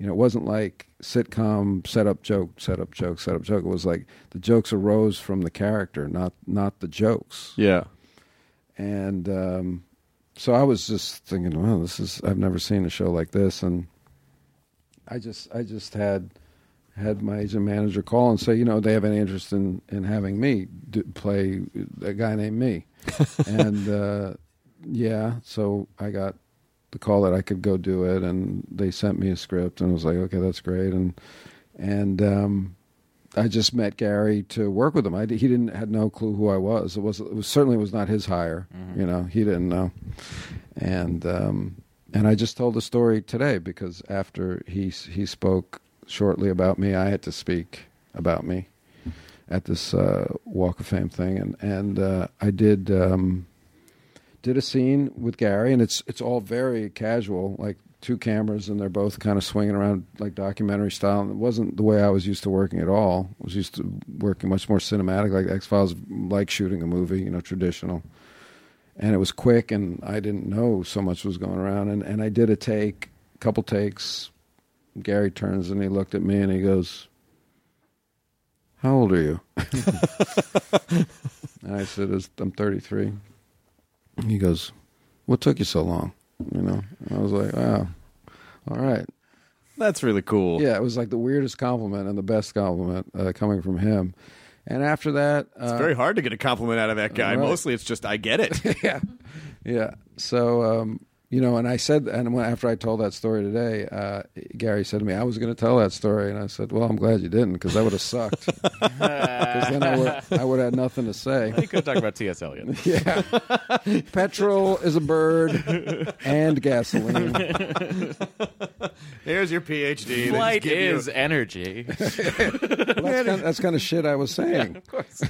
You know, it wasn't like sitcom setup joke, setup joke, setup joke. It was like the jokes arose from the character, not not the jokes. Yeah. And um, so I was just thinking, well, this is I've never seen a show like this, and I just I just had had my agent manager call and say, you know, they have any interest in, in having me do, play a guy named me, and uh, yeah, so I got the call that I could go do it, and they sent me a script, and I was like, okay, that's great, and and um, I just met Gary to work with him. I he didn't had no clue who I was. It was it was certainly was not his hire. Mm-hmm. You know, he didn't know, and um, and I just told the story today because after he he spoke shortly about me, I had to speak about me at this uh, Walk of Fame thing, and and uh, I did. Um, Did a scene with Gary, and it's it's all very casual, like two cameras, and they're both kind of swinging around like documentary style. And it wasn't the way I was used to working at all. I was used to working much more cinematic, like X-Files, like shooting a movie, you know, traditional. And it was quick, and I didn't know so much was going around. And, and I did a take, a couple takes. Gary turns, and he looked at me, and he goes, "How old are you?" And I said, "I'm thirty-three. He goes, "What took you so long?" You know, and I was like, "Wow, all right, that's really cool." Yeah, it was like the weirdest compliment and the best compliment uh, coming from him. And after that, uh, it's very hard to get a compliment out of that guy. Right. Mostly, it's just, "I get it." Yeah, yeah. So um, you know, and I said, and when, after I told that story today, uh, Gary said to me, "I was going to tell that story," and I said, "Well, I'm glad you didn't, because that would have sucked. Because then I would I would have had nothing to say." You could talk about T S Eliot. Yeah, petrol is a bird and gasoline. Here's your PhD. Flight is you... energy. Well, that's, kind of, that's kind of shit I was saying. Yeah, of course.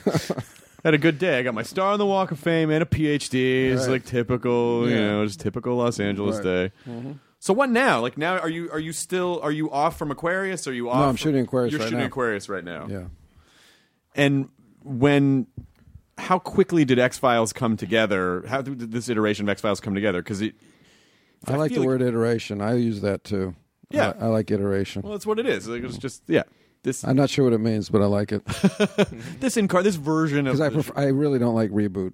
Had a good day. I got my star on the Walk of Fame and a PhD. It's right. Like typical, yeah. You know, just typical Los Angeles right. day. Mm-hmm. So what now? Like now, are you are you still are you off from Aquarius? Are you off? No, I'm shooting Aquarius. You're right shooting now. Aquarius right now. Yeah. And when, how quickly did X-Files come together? How did this iteration of X-Files come together? Because it, I, I like the like, word iteration. I use that too. Yeah, I, I like iteration. Well, that's what it is. Like, it's just yeah. This, I'm not sure what it means, but I like it. this incar- this version of... Because I, pref- I really don't like reboot.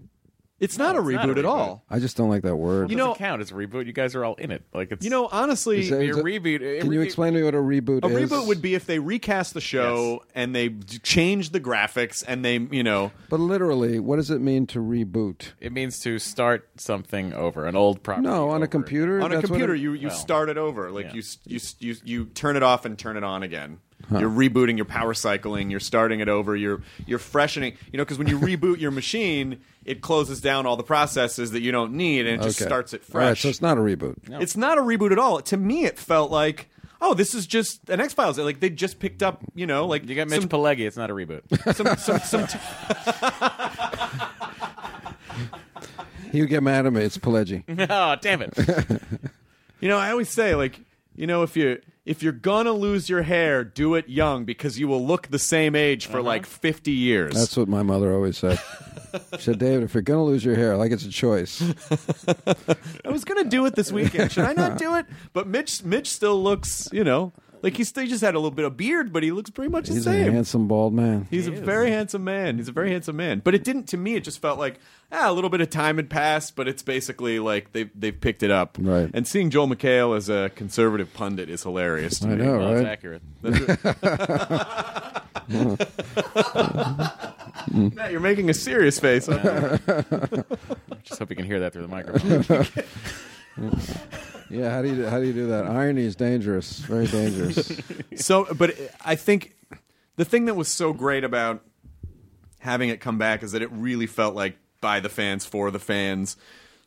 It's not, no, a, it's reboot not a reboot at all. I just don't like that word. You know, doesn't count. It's a reboot. You guys are all in it. Like it's. You know, honestly... Is that, is a reboot, a, can re- you explain to me what a reboot a is? A reboot would be if they recast the show, yes. And they change the graphics, and they, you know... But literally, what does it mean to reboot? It means to start something over, an old property. No, on over. a computer. On that's a computer, it, you, you well, start it over. Like, yeah. you, you, you, you turn it off and turn it on again. Huh. You're rebooting, you're power cycling, you're starting it over, you're you're freshening, you know, because when you reboot your machine, it closes down all the processes that you don't need, and it just okay. starts it fresh. All right, so it's not a reboot. No. It's not a reboot at all. To me, it felt like, oh, this is just an X-Files. Like, they just picked up, you know, like... You got Mitch some, Pileggi, it's not a reboot. Some, some, some t- you get mad at me, it's Pileggi. Oh, damn it. You know, I always say, like, you know, if you... If you're gonna lose your hair, do it young, because you will look the same age for uh-huh. like fifty years. That's what my mother always said. She said, "David, if you're gonna lose your hair, like it's a choice." I was gonna do it this weekend. Should I not do it? But Mitch, Mitch still looks, you know, like he's still, he just had a little bit of beard, but he looks pretty much he's the same. He's a handsome bald man. He's he a is. very handsome man. He's a very handsome man. But it didn't to me. It just felt like ah, a little bit of time had passed, but it's basically like they've they've picked it up. Right. And seeing Joel McHale as a conservative pundit is hilarious to I me. know, well, right? That's accurate. That's it. Matt, you're making a serious face. I just hope you can hear that through the microphone. Yeah, how do you how do you do that? Irony is dangerous, very dangerous. So, but I think the thing that was so great about having it come back is that it really felt like by the fans, for the fans.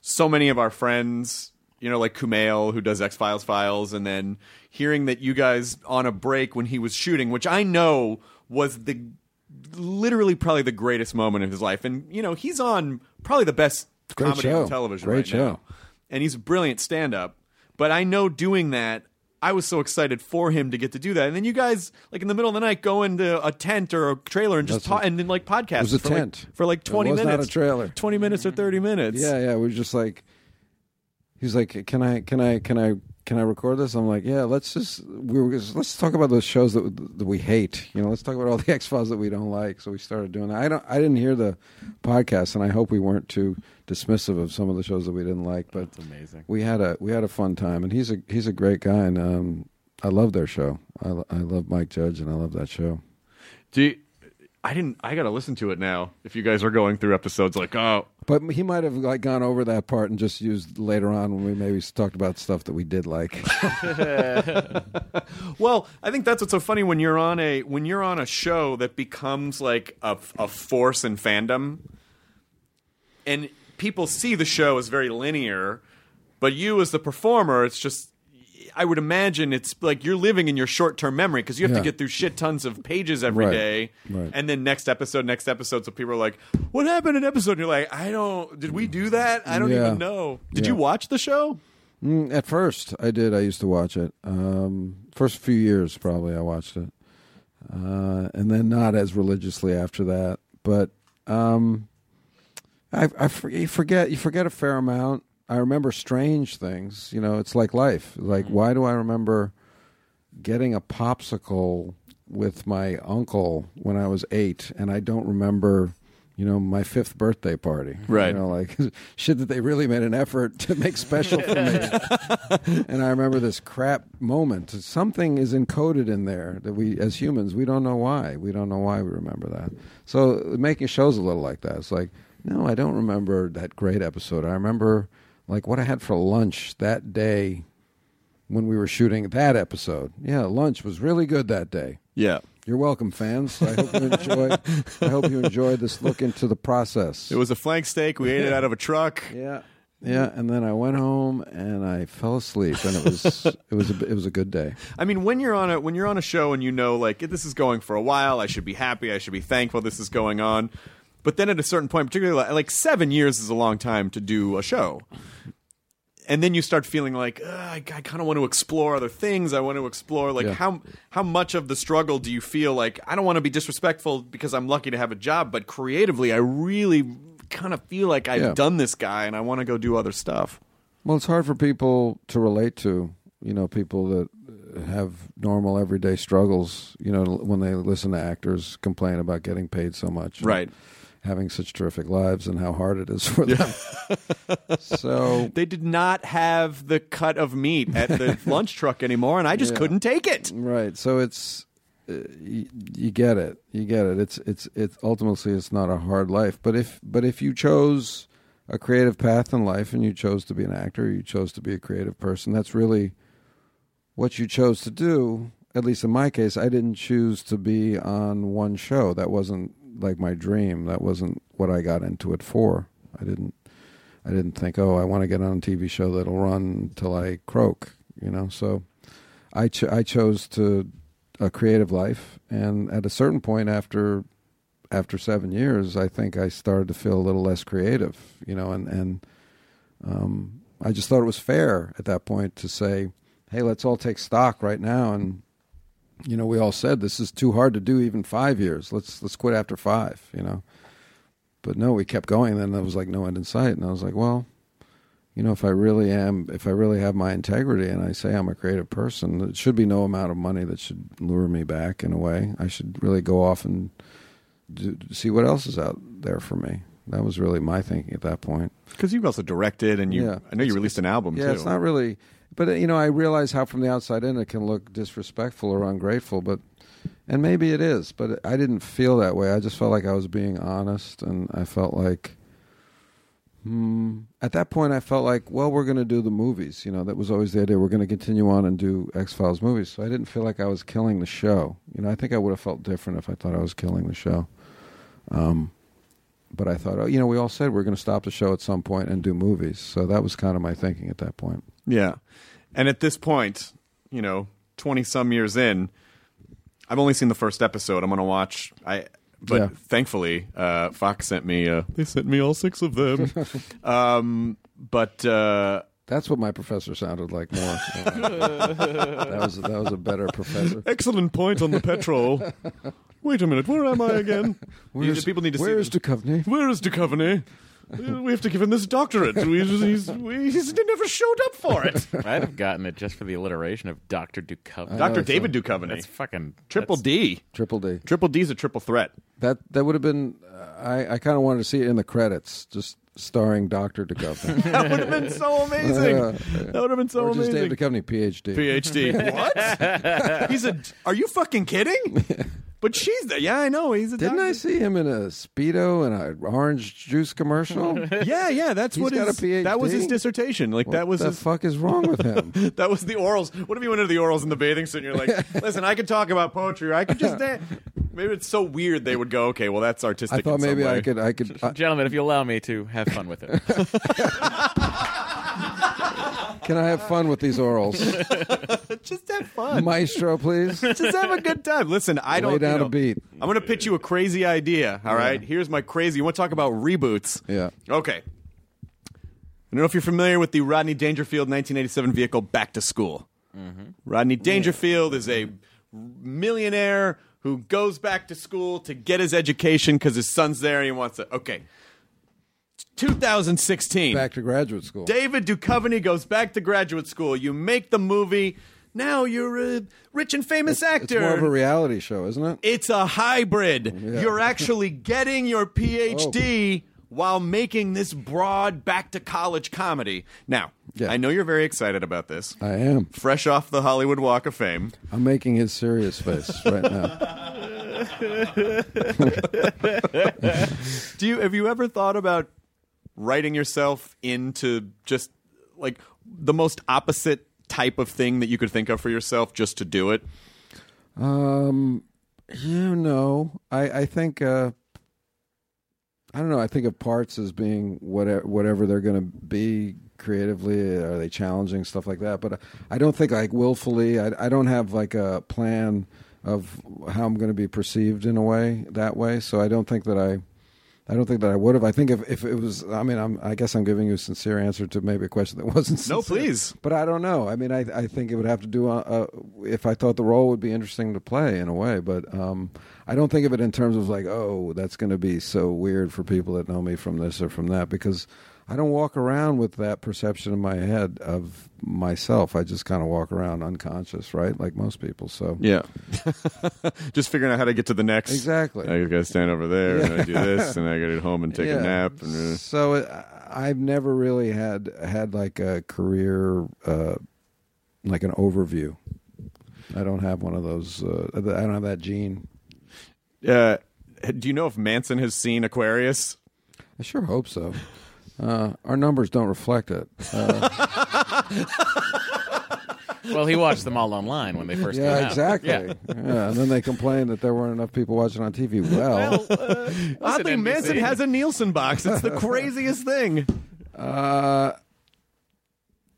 So many of our friends, you know, like Kumail, who does X-Files Files, and then hearing that you guys on a break when he was shooting, which I know was the literally probably the greatest moment of his life, and you know he's on probably the best great comedy show. on television great right show. now, and he's a brilliant stand-up. But I know doing that, I was so excited for him to get to do that. And then you guys, like in the middle of the night, go into a tent or a trailer and just talk, and then like podcast. It was a for tent like, for like twenty minutes. It was minutes, not a trailer. Twenty minutes or thirty minutes. Yeah, yeah. We were just like, he's like, can I, can I, can I, can I record this? I'm like, yeah, let's just, we were just let's talk about those shows that, that we hate. You know, let's talk about all the X-Files that we don't like. So we started doing that. I don't, I didn't hear the podcast, and I hope we weren't too dismissive of some of the shows that we didn't like. But that's amazing. We had a we had a fun time, and he's a he's a great guy, and um, I love their show. I I love Mike Judge, and I love that show. Do you, I didn't. I gotta listen to it now. If you guys are going through episodes, like oh, but he might have like gone over that part and just used later on when we maybe talked about stuff that we did like. Well, I think that's what's so funny when you're on a when you're on a show that becomes like a, a force in fandom, and people see the show as very linear, but you as the performer, it's just. I would imagine it's like you're living in your short-term memory because you have yeah. to get through shit tons of pages every right. day. Right. And then next episode, next episode. So people are like, what happened in episode? And you're like, I don't, did we do that? I don't yeah. even know. Did yeah. you watch the show? Mm, at first, I did. I used to watch it. Um, first few years, probably, I watched it. Uh, and then not as religiously after that. But um, I, I forget, you forget a fair amount. I remember strange things, you know, it's like life. Like, why do I remember getting a popsicle with my uncle when I was eight, and I don't remember, you know, my fifth birthday party? Right. You know, like, shit that they really made an effort to make special for me. And I remember this crap moment. Something is encoded in there that we, as humans, we don't know why. We don't know why we remember that. So making shows a little like that. It's like, no, I don't remember that great episode. I remember... like what I had for lunch that day when we were shooting that episode. Yeah, lunch was really good that day. Yeah. You're welcome, fans. I hope you enjoy I hope you enjoyed this look into the process. It was a flank steak. We ate it out of a truck. Yeah. Yeah, and then I went home and I fell asleep, and it was it was a, it was a good day. I mean, when you're on a when you're on a show and you know like this is going for a while, I should be happy, I should be thankful this is going on. But then at a certain point, particularly like, like seven years is a long time to do a show. And then you start feeling like, I, I kind of want to explore other things. I want to explore like yeah. how how much of the struggle do you feel like, I don't want to be disrespectful because I'm lucky to have a job. But creatively, I really kind of feel like I've yeah. done this guy and I want to go do other stuff. Well, it's hard for people to relate to, you know, people that have normal everyday struggles, you know, when they listen to actors complain about getting paid so much. Right. Having such terrific lives and how hard it is for them. Yeah. So they did not have the cut of meat at the lunch truck anymore, and I just yeah. couldn't take it. Right. So it's uh, you, you get it. You get it. It's it's it ultimately it's not a hard life, but if but if you chose a creative path in life and you chose to be an actor, you chose to be a creative person, that's really what you chose to do. At least in my case, I didn't choose to be on one show. That wasn't like my dream. That wasn't what I got into it for. I didn't I didn't think, oh, I want to get on a T V show that'll run till I croak, you know. So I ch- I chose to a creative life, and at a certain point after after seven years, I think I started to feel a little less creative, you know, and and um I just thought it was fair at that point to say, hey, let's all take stock right now. And you know, we all said this is too hard to do even five years. Let's let's quit after five, you know. But no, we kept going. Then there was like no end in sight. And I was like, well, you know, if I really am, if I really have my integrity and I say I'm a creative person, it should be no amount of money that should lure me back in a way. I should really go off and do, see what else is out there for me. That was really my thinking at that point. Because you've also directed and you, yeah. I know you released an album yeah, too. Yeah, it's not really... But, you know, I realize how from the outside in it can look disrespectful or ungrateful, but and maybe it is, but I didn't feel that way. I just felt like I was being honest, and I felt like, hmm, at that point I felt like, well, we're going to do the movies. You know, that was always the idea. We're going to continue on and do X-Files movies. So I didn't feel like I was killing the show. You know, I think I would have felt different if I thought I was killing the show. Um, but I thought, oh, you know, we all said we're going to stop the show at some point and do movies. So that was kind of my thinking at that point. Yeah. And at this point, you know, twenty-some years in, I've only seen the first episode. I'm going to watch. I But yeah. thankfully, uh, Fox sent me... Uh, they sent me all six of them. um, but... Uh, That's what my professor sounded like more. that was that was a better professor. Excellent point on the petrol. Wait a minute, where am I again? Where's, you, people need to where see is Duchovny? Where is Duchovny? We have to give him this doctorate. We just, he's, we, he's never showed up for it. I'd have gotten it just for the alliteration of Doctor Duchovny. Doctor David so. Duchovny. That's fucking... Triple that's, D. Triple D. Triple D's a triple threat. That that would have been... Uh, I, I kind of wanted to see it in the credits, just starring Doctor Duchovny. That would have been so amazing. Uh, that would have been so or amazing. Just David Duchovny, P H D. P H D. What? He's a... Are you fucking kidding? But she's there. Yeah, I know. He's a Didn't doctor. I see him in a Speedo and an orange juice commercial? yeah, yeah. That's He's what got his, a P H D? That was his dissertation. Like what that was. What the his... fuck is wrong with him? That was the orals. What if you went into the orals in the bathing suit and you're like, listen, I could talk about poetry or I could just dance. Maybe it's so weird they would go, okay, well, that's artistic. I thought in maybe some way. I could. I could I... Gentlemen, if you allow me to have fun with it. Can I have fun with these orals? Just have fun. Maestro, please. Just have a good time. Listen, I Lay don't... Lay down you know, a beat. I'm going to pitch you a crazy idea, all yeah. right? Here's my crazy... You want to talk about reboots? Yeah. Okay. I don't know if you're familiar with the Rodney Dangerfield nineteen eighty-seven vehicle Back to School. Mm-hmm. Rodney Dangerfield yeah. is a millionaire who goes back to school to get his education because his son's there and he wants to... Okay. two thousand sixteen. Back to graduate school. David Duchovny goes back to graduate school. You make the movie. Now you're a rich and famous it's, actor. It's more of a reality show, isn't it? It's a hybrid. Yeah. You're actually getting your P H D oh. while making this broad back to college comedy. Now, yeah. I know you're very excited about this. I am. Fresh off the Hollywood Walk of Fame. I'm making his serious face right now. Do you have you ever thought about writing yourself into just like the most opposite type of thing that you could think of for yourself just to do it? Um, you know, I, I think, uh, I don't know. I think of parts as being whatever, whatever they're going to be creatively. Are they challenging? Stuff like that. But I, I don't think like willfully, I, I don't have like a plan of how I'm going to be perceived in a way that way. So I don't think that I, I don't think that I would have. I think if, if it was, I mean, I'm, I guess I'm giving you a sincere answer to maybe a question that wasn't sincere. No, please. But I don't know. I mean, I I think it would have to do, uh, if I thought the role would be interesting to play in a way. But um, I don't think of it in terms of like, oh, that's going to be so weird for people that know me from this or from that. Because I don't walk around with that perception in my head of myself. I just kind of walk around unconscious, right? Like most people. So yeah, just figuring out how to get to the next. Exactly. I got to stand over there, yeah. and I do this, and I got to get home and take yeah. a nap. And, uh... So it, I've never really had had like a career, uh, like an overview. I don't have one of those. Uh, I don't have that gene. Uh, do you know if Manson has seen Aquarius? I sure hope so. Uh, our numbers don't reflect it. Uh, well, he watched them all online when they first yeah, came out. Exactly. Yeah, exactly. Yeah, and then they complained that there weren't enough people watching on T V. Well, well uh, oddly, Manson has a Nielsen box. It's the craziest thing. Uh,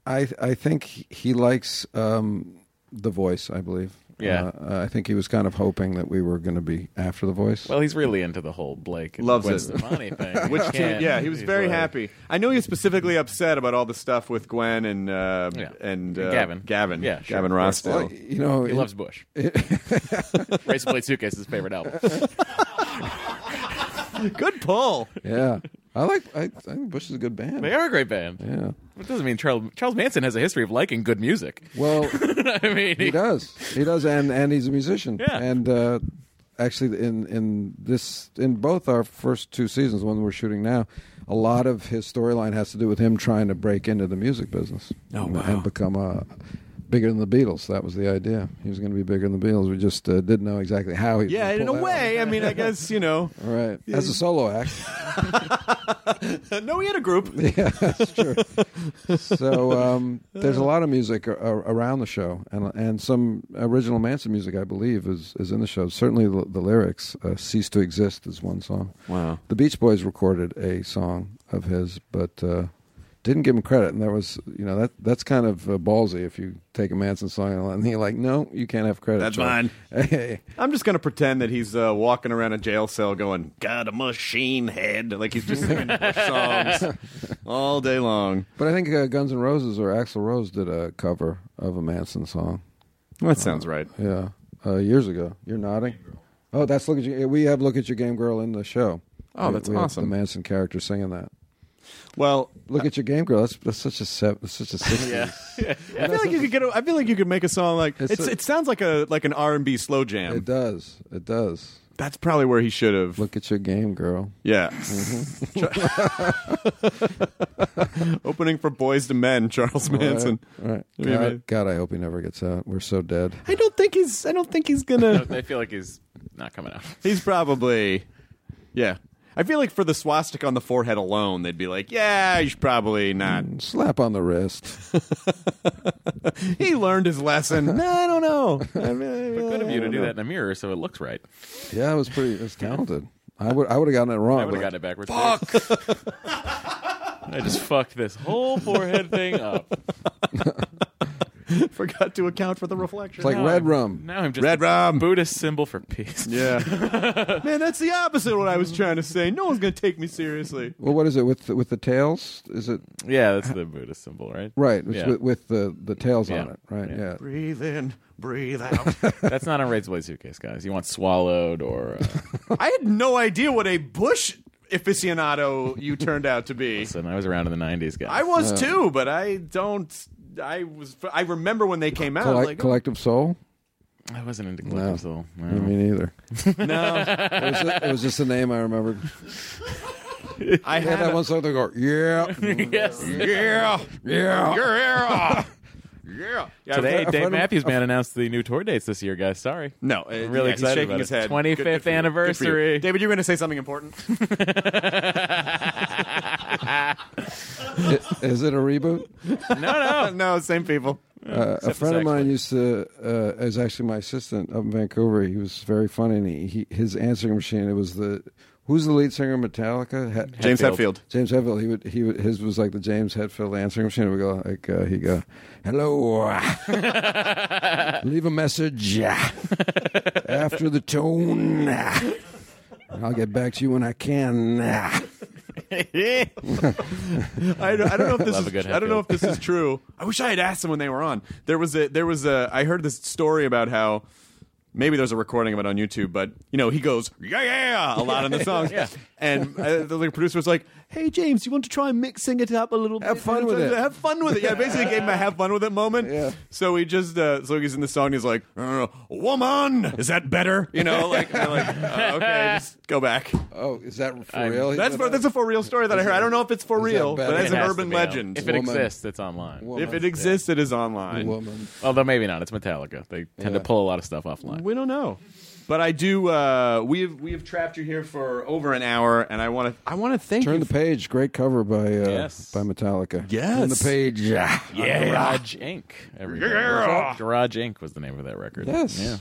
I I think he likes um, The Voice, I believe. Yeah, uh, I think he was kind of hoping that we were going to be after The Voice. Well, he's really into the whole Blake and Loves Gwen Stefani thing. Which, he yeah, he was he's very like... happy. I know he was specifically upset about all the stuff with Gwen and uh, yeah. and, uh, and Gavin, Gavin, yeah, sure. Gavin Rossdale. Well, you know, he it, loves Bush. It... Race Blade Suitcase is his favorite album. Good pull. Yeah. I like. I, I think Bush is a good band. They are a great band. Yeah, it doesn't mean Charles Charles Manson has a history of liking good music. Well, I mean, he, he does. He does, and, and he's a musician. Yeah. And uh, actually, in in this in both our first two seasons, the one we're shooting now, a lot of his storyline has to do with him trying to break into the music business. Oh, and, wow. and become a. Bigger than the Beatles. That was the idea. He was going to be bigger than the Beatles. We just uh, didn't know exactly how he was going to pull that. Yeah, in a way. Out. I mean, I guess, you know. All right. As a solo act. No, he had a group. Yeah, that's true. So um, there's a lot of music a- a- around the show, and and some original Manson music, I believe, is, is in the show. Certainly the, the lyrics, uh, Cease to Exist is one song. Wow. The Beach Boys recorded a song of his, but... Uh, Didn't give him credit, and there was, you know, that that's kind of uh, ballsy if you take a Manson song and you're like, no, you can't have credit. That's Charlie. Mine. Hey. I'm just going to pretend that he's uh, walking around a jail cell going, got a machine head, like he's just singing Bush songs all day long. But I think uh, Guns N' Roses or Axl Rose did a cover of a Manson song. Well, that uh, sounds right. Yeah. Uh, years ago. You're nodding? Oh, that's Look at You. We have Look at You Game Girl in the show. Oh, we, that's we awesome. The Manson character singing that. Well, look uh, at your game, girl. That's, that's such a set. That's such a sixties. Yeah. Yeah. I feel like you could get. A, I feel like you could make a song like it's it's, a, it sounds like a like an R and B slow jam. It does. It does. That's probably where he should have. Look at your game, girl. Yeah. Mm-hmm. Opening for Boys to Men, Charles Manson. All right. All right. God, God, I hope he never gets out. We're so dead. I don't think he's. I don't think he's gonna. I feel like he's not coming out. He's probably. Yeah. I feel like for the swastika on the forehead alone, they'd be like, yeah, you should probably not. Mm, slap on the wrist. He learned his lesson. No, I don't know. I mean, but good of you to do know. That in a mirror so it looks right. Yeah, it was pretty, it was talented. I would I would have gotten it wrong. I would have gotten it backwards. Fuck! I just fucked this whole forehead thing up. Forgot to account for the reflection. It's like now red I'm, rum. Now I'm just red rum. Buddhist symbol for peace. Yeah. Man, that's the opposite of what I was trying to say. No one's going to take me seriously. Well, what is it with the, with the tails? Is it? Yeah, that's the Buddhist symbol, right? Right, yeah. with, with the, the tails yeah. on it, right? Yeah. yeah. Breathe in, breathe out. That's not on Raid's Blade Suitcase, guys. You want swallowed or? Uh... I had no idea what a Bush aficionado you turned out to be. Listen, I was around in the nineties, guys. I was yeah. too, but I don't. I was. I remember when they came out. Collect, like, oh. Collective Soul? I wasn't into Collective no. Soul. No. Me neither. No. It was, just, it was just a name I remembered. I had, had that a... one song that go, yeah. Yes. Yeah. Yeah. Yeah. Yeah. yeah. Today, Dave Matthews Band announced the new tour dates this year, guys. Sorry. No. It, I'm really yeah, excited about it. He's shaking his head. twenty-fifth good, good anniversary. You. You. David, you were going to say something important? It, is it a reboot? No, no. No, same people. Uh, a friend of mine used to, uh, as actually my assistant up in Vancouver, he was very funny. And he, he, his answering machine, it was the, who's the lead singer of Metallica? He- James Hetfield. James Hetfield. He would, he would, his was like the James Hetfield answering machine. It would go like, uh, he'd go, hello. Leave a message after the tone. I'll get back to you when I can. I, don't, I don't know if this Love is I don't know if this is true. I wish I had asked them when they were on. There was a there was a I heard this story about how maybe there's a recording of it on YouTube, but you know he goes yeah yeah a lot in the songs. Yeah. And uh, the, the producer was like, "Hey James, you want to try mixing it up a little bit? Have fun with it. Have fun with it." Yeah, basically gave him a have fun with it moment. Yeah. So he just uh, so he's in the song. And he's like, I don't know, "Woman, is that better?" You know, like, like uh, okay, just go back. Oh, is that for I'm, real? That's for, that's a for real story that I heard. I don't know if it's for real, that but that's an urban legend. If it Woman. exists, it's online. Woman. If it exists, yeah. it is online. Woman. Although maybe not. It's Metallica. They tend yeah. to pull a lot of stuff offline. We don't know, but I do. Uh, we have we have trapped you here for over an hour, and I want to I want to thank. Turn you the for... page. Great cover by uh, yes. by Metallica. Yes, turn the page. Yeah, yeah. Garage Incorporated. Yeah. Garage Incorporated was the name of that record. Yes. Yeah.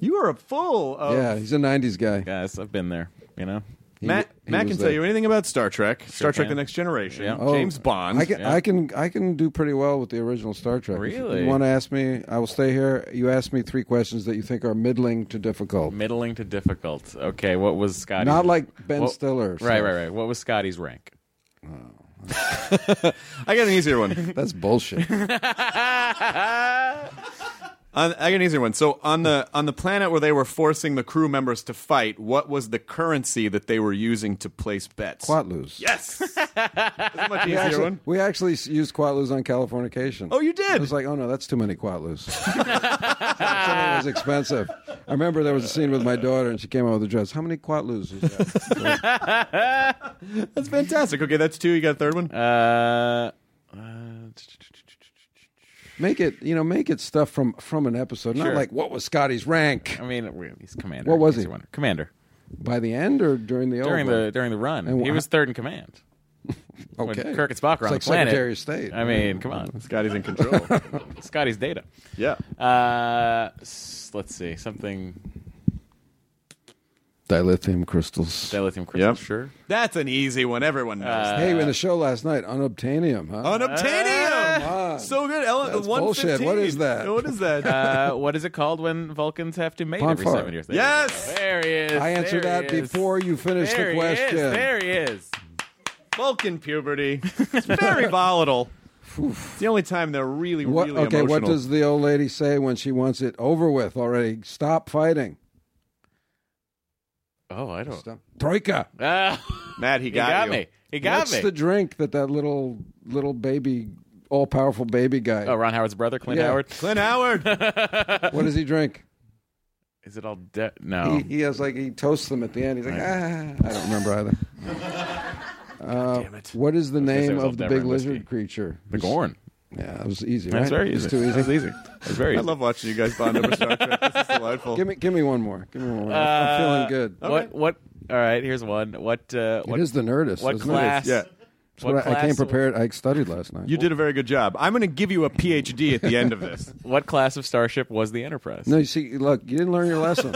You are a full. Of... Yeah, he's a nineties guy. Yes, I've been there. You know. He, Matt, he Matt can there. tell you anything about Star Trek, sure Star Trek: can. The Next Generation, yeah. oh, James Bond. I can, yeah. I can, I can do pretty well with the original Star Trek. Really? If you want to ask me? I will stay here. You ask me three questions that you think are middling to difficult. Middling to difficult. Okay. What was Scotty's? Not like Ben well, Stiller. So. Right, right, right. What was Scotty's rank? Oh. I got an easier one. That's bullshit. I got an easier one. So on the on the planet where they were forcing the crew members to fight, what was the currency that they were using to place bets? Quatlus. Yes. That's a much easier actually, one. We actually used Quatlus on Californication. Oh, you did? I was like, oh, no, that's too many Quatlus. It was expensive. I remember there was a scene with my daughter, and she came out with a dress. How many Quatlus is that? That's fantastic. Okay, that's two. You got a third one? Uh... Make it, you know, make it stuff from, from an episode, sure. Not like what was Scotty's rank. I mean, he's commander. What was he? One. Commander. By the end or during the during over? the during the run, and he wh- was third in command. Okay, when Kirk and Spock are on like the planet. Secretary of State. I mean, come on, Scotty's in control. Scotty's data. Yeah. Uh, let's see something. Dilithium crystals. Dilithium crystals, yep. Sure. That's an easy one. Everyone knows. Uh, hey, in the show last night, unobtainium, huh? Unobtainium! Uh, so good. Ellen, that's bullshit. What is that? What is that? Uh, what is it called when Vulcans have to mate Pon every fart. seven years? There yes! There he is. I answered that is. before you finished there the question. He is. There he is. Vulcan puberty. It's very volatile. It's the only time they're really, what, really okay, emotional. Okay, what does the old lady say when she wants it over with already? Stop fighting. Oh, I don't. Stop. Troika. Uh, Matt, he got, he got you. me. He got What's me. What's the drink that that little little baby, all powerful baby guy? Oh, Ron Howard's brother, Clint yeah. Howard. Clint Howard. What does he drink? Is it all dead? No. He, he has like he toasts them at the end. He's like, right. ah, I don't remember either. uh, damn it. What is the name of the big lizard whiskey. creature? The Gorn. Yeah, it was easy. That's right? very easy. It's too easy. That was easy. That was very easy. I love watching you guys bond over Star Trek. This is delightful. Give me, give me one more. Give me one more. Uh, I'm feeling good. Okay. What? What? All right. Here's one. What? Uh, what it is the Nerdist. What class? It? Yeah. What what class? I came prepared. I studied last night. You did a very good job. I'm going to give you a P H D at the end of this. What class of starship was the Enterprise? No, you see, look, you didn't learn your lesson.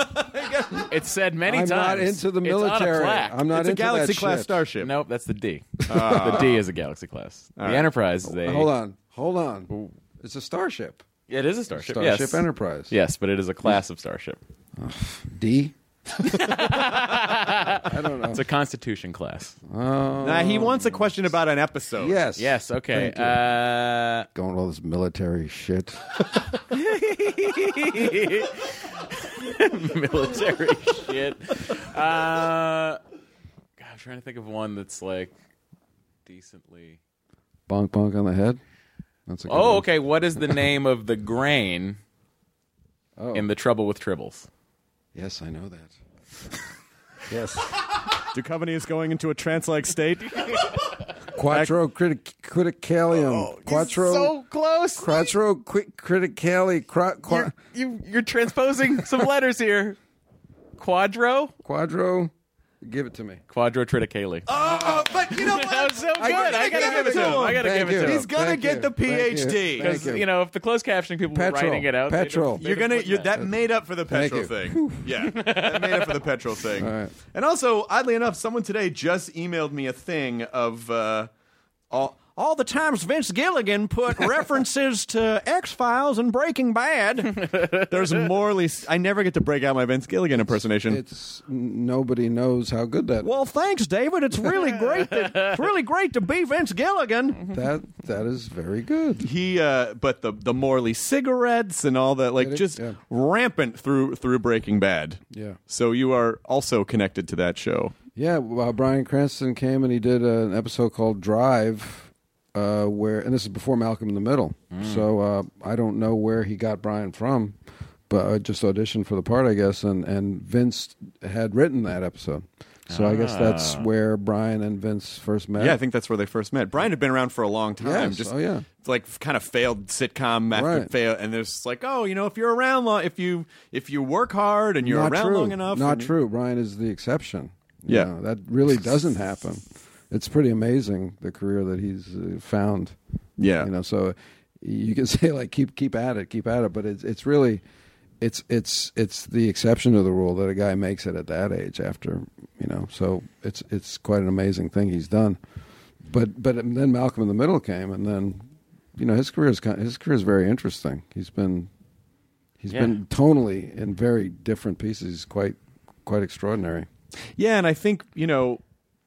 It's said many I'm times. I'm not into the military. It's on a I'm not it's into a galaxy that class shit. starship. Nope, that's the D. Uh, the D is a galaxy class. All the right. Enterprise is a. Hold on. Hold on. Ooh. It's a starship. It is a starship. Starship yes. Enterprise. Yes, but it is a class of starship. Uh, D? I don't know. It's a Constitution class. Uh, nah, he wants a question about an episode. Yes. Yes, okay. Uh, Going all this military shit. Military shit. Uh, God, I'm trying to think of one that's like decently... Bonk, bonk on the head? That's a good oh, one. Okay. What is the name of the grain oh. in The Trouble with Tribbles? Yes, I know that. Yes. Duchovny is going into a trance-like state. Quattro criti- criticalium. Oh, quattro, so close. Quattro qui- criticali. Cro- qua- you're, you, you're transposing some letters here. Quadro? Quadro. Give it to me. Quadro triticale. Oh, oh, but you know what? That was so good. I got to give it to him. I got to give it to him. He's going to get the P H D. Because, you. You know, if the closed captioning people were writing it out. Petrol. You're going to, that. that made up for the petrol Thank thing. Yeah. That made up for the petrol thing. Right. And also, oddly enough, someone today just emailed me a thing of uh, all, all the times Vince Gilligan put references to X-Files and Breaking Bad. There's morally... I never get to break out my Vince Gilligan impersonation. It's, it's nobody knows how good that. Well, thanks, David. It's really great. To, it's really great to be Vince Gilligan. That that is very good. He, uh, but the the Morley cigarettes and all that, like that is, just yeah. rampant through through Breaking Bad. Yeah. So you are also connected to that show. Yeah. Well, Bryan Cranston came and he did an episode called Drive. Uh, where and this is before Malcolm in the Middle, mm. so uh, I don't know where he got Brian from, but I just auditioned for the part, I guess, and, and Vince had written that episode, so ah. I guess that's where Brian and Vince first met. Yeah, I think that's where they first met. Brian had been around for a long time, yes. just oh, yeah. like kind of failed sitcom after right. fail, and there's like, oh, you know, if you're around long, if you if you work hard and you're not around true. long enough, not and... true. Brian is the exception. You yeah, know, that really doesn't happen. It's pretty amazing the career that he's found. Yeah, you know, so you can say like keep keep at it, keep at it, but it's it's really it's it's it's the exception to the rule that a guy makes it at that age after, you know. So it's it's quite an amazing thing he's done. But but then Malcolm in the Middle came, and then you know his career is kind of, his career is very interesting. He's been he's yeah. been tonally in very different pieces, quite quite extraordinary. Yeah, and I think, you know,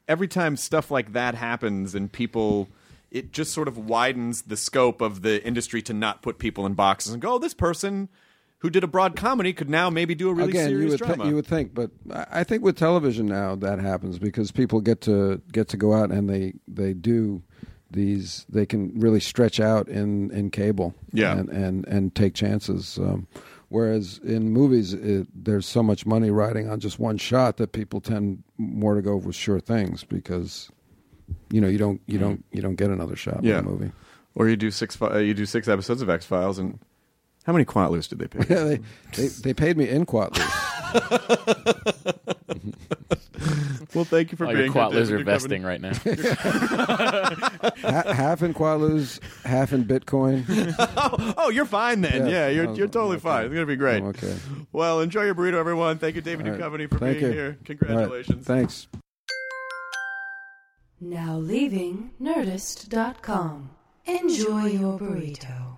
every time stuff like that happens and people, it just sort of widens the scope of the industry to not put people in boxes and go, oh, this person who did a broad comedy could now maybe do a really Again, serious you would drama. Th- you would think, but I think with television now that happens because people get to get to go out and they, they do these, they can really stretch out in, in cable yeah. and, and, and take chances. Um, Whereas in movies, it, there's so much money riding on just one shot that people tend more to go with sure things because, you know, you don't you don't you don't get another shot yeah. in a movie. Or you do six uh, you do six episodes of X-Files, and how many Quatloos did they pay? Yeah, they, they they paid me in Quatloos. Well, thank you for All being here. All your Quatloos are vesting right now. Half in Quatloos, half in Bitcoin. oh, oh, you're fine then. Yeah, yeah you're was, you're totally okay. fine. It's going to be great. I'm okay. Well, enjoy your burrito, everyone. Thank you, David right. Duchovny, for thank being you. here. Congratulations. Right. Thanks. Now leaving Nerdist dot com. Enjoy your burrito.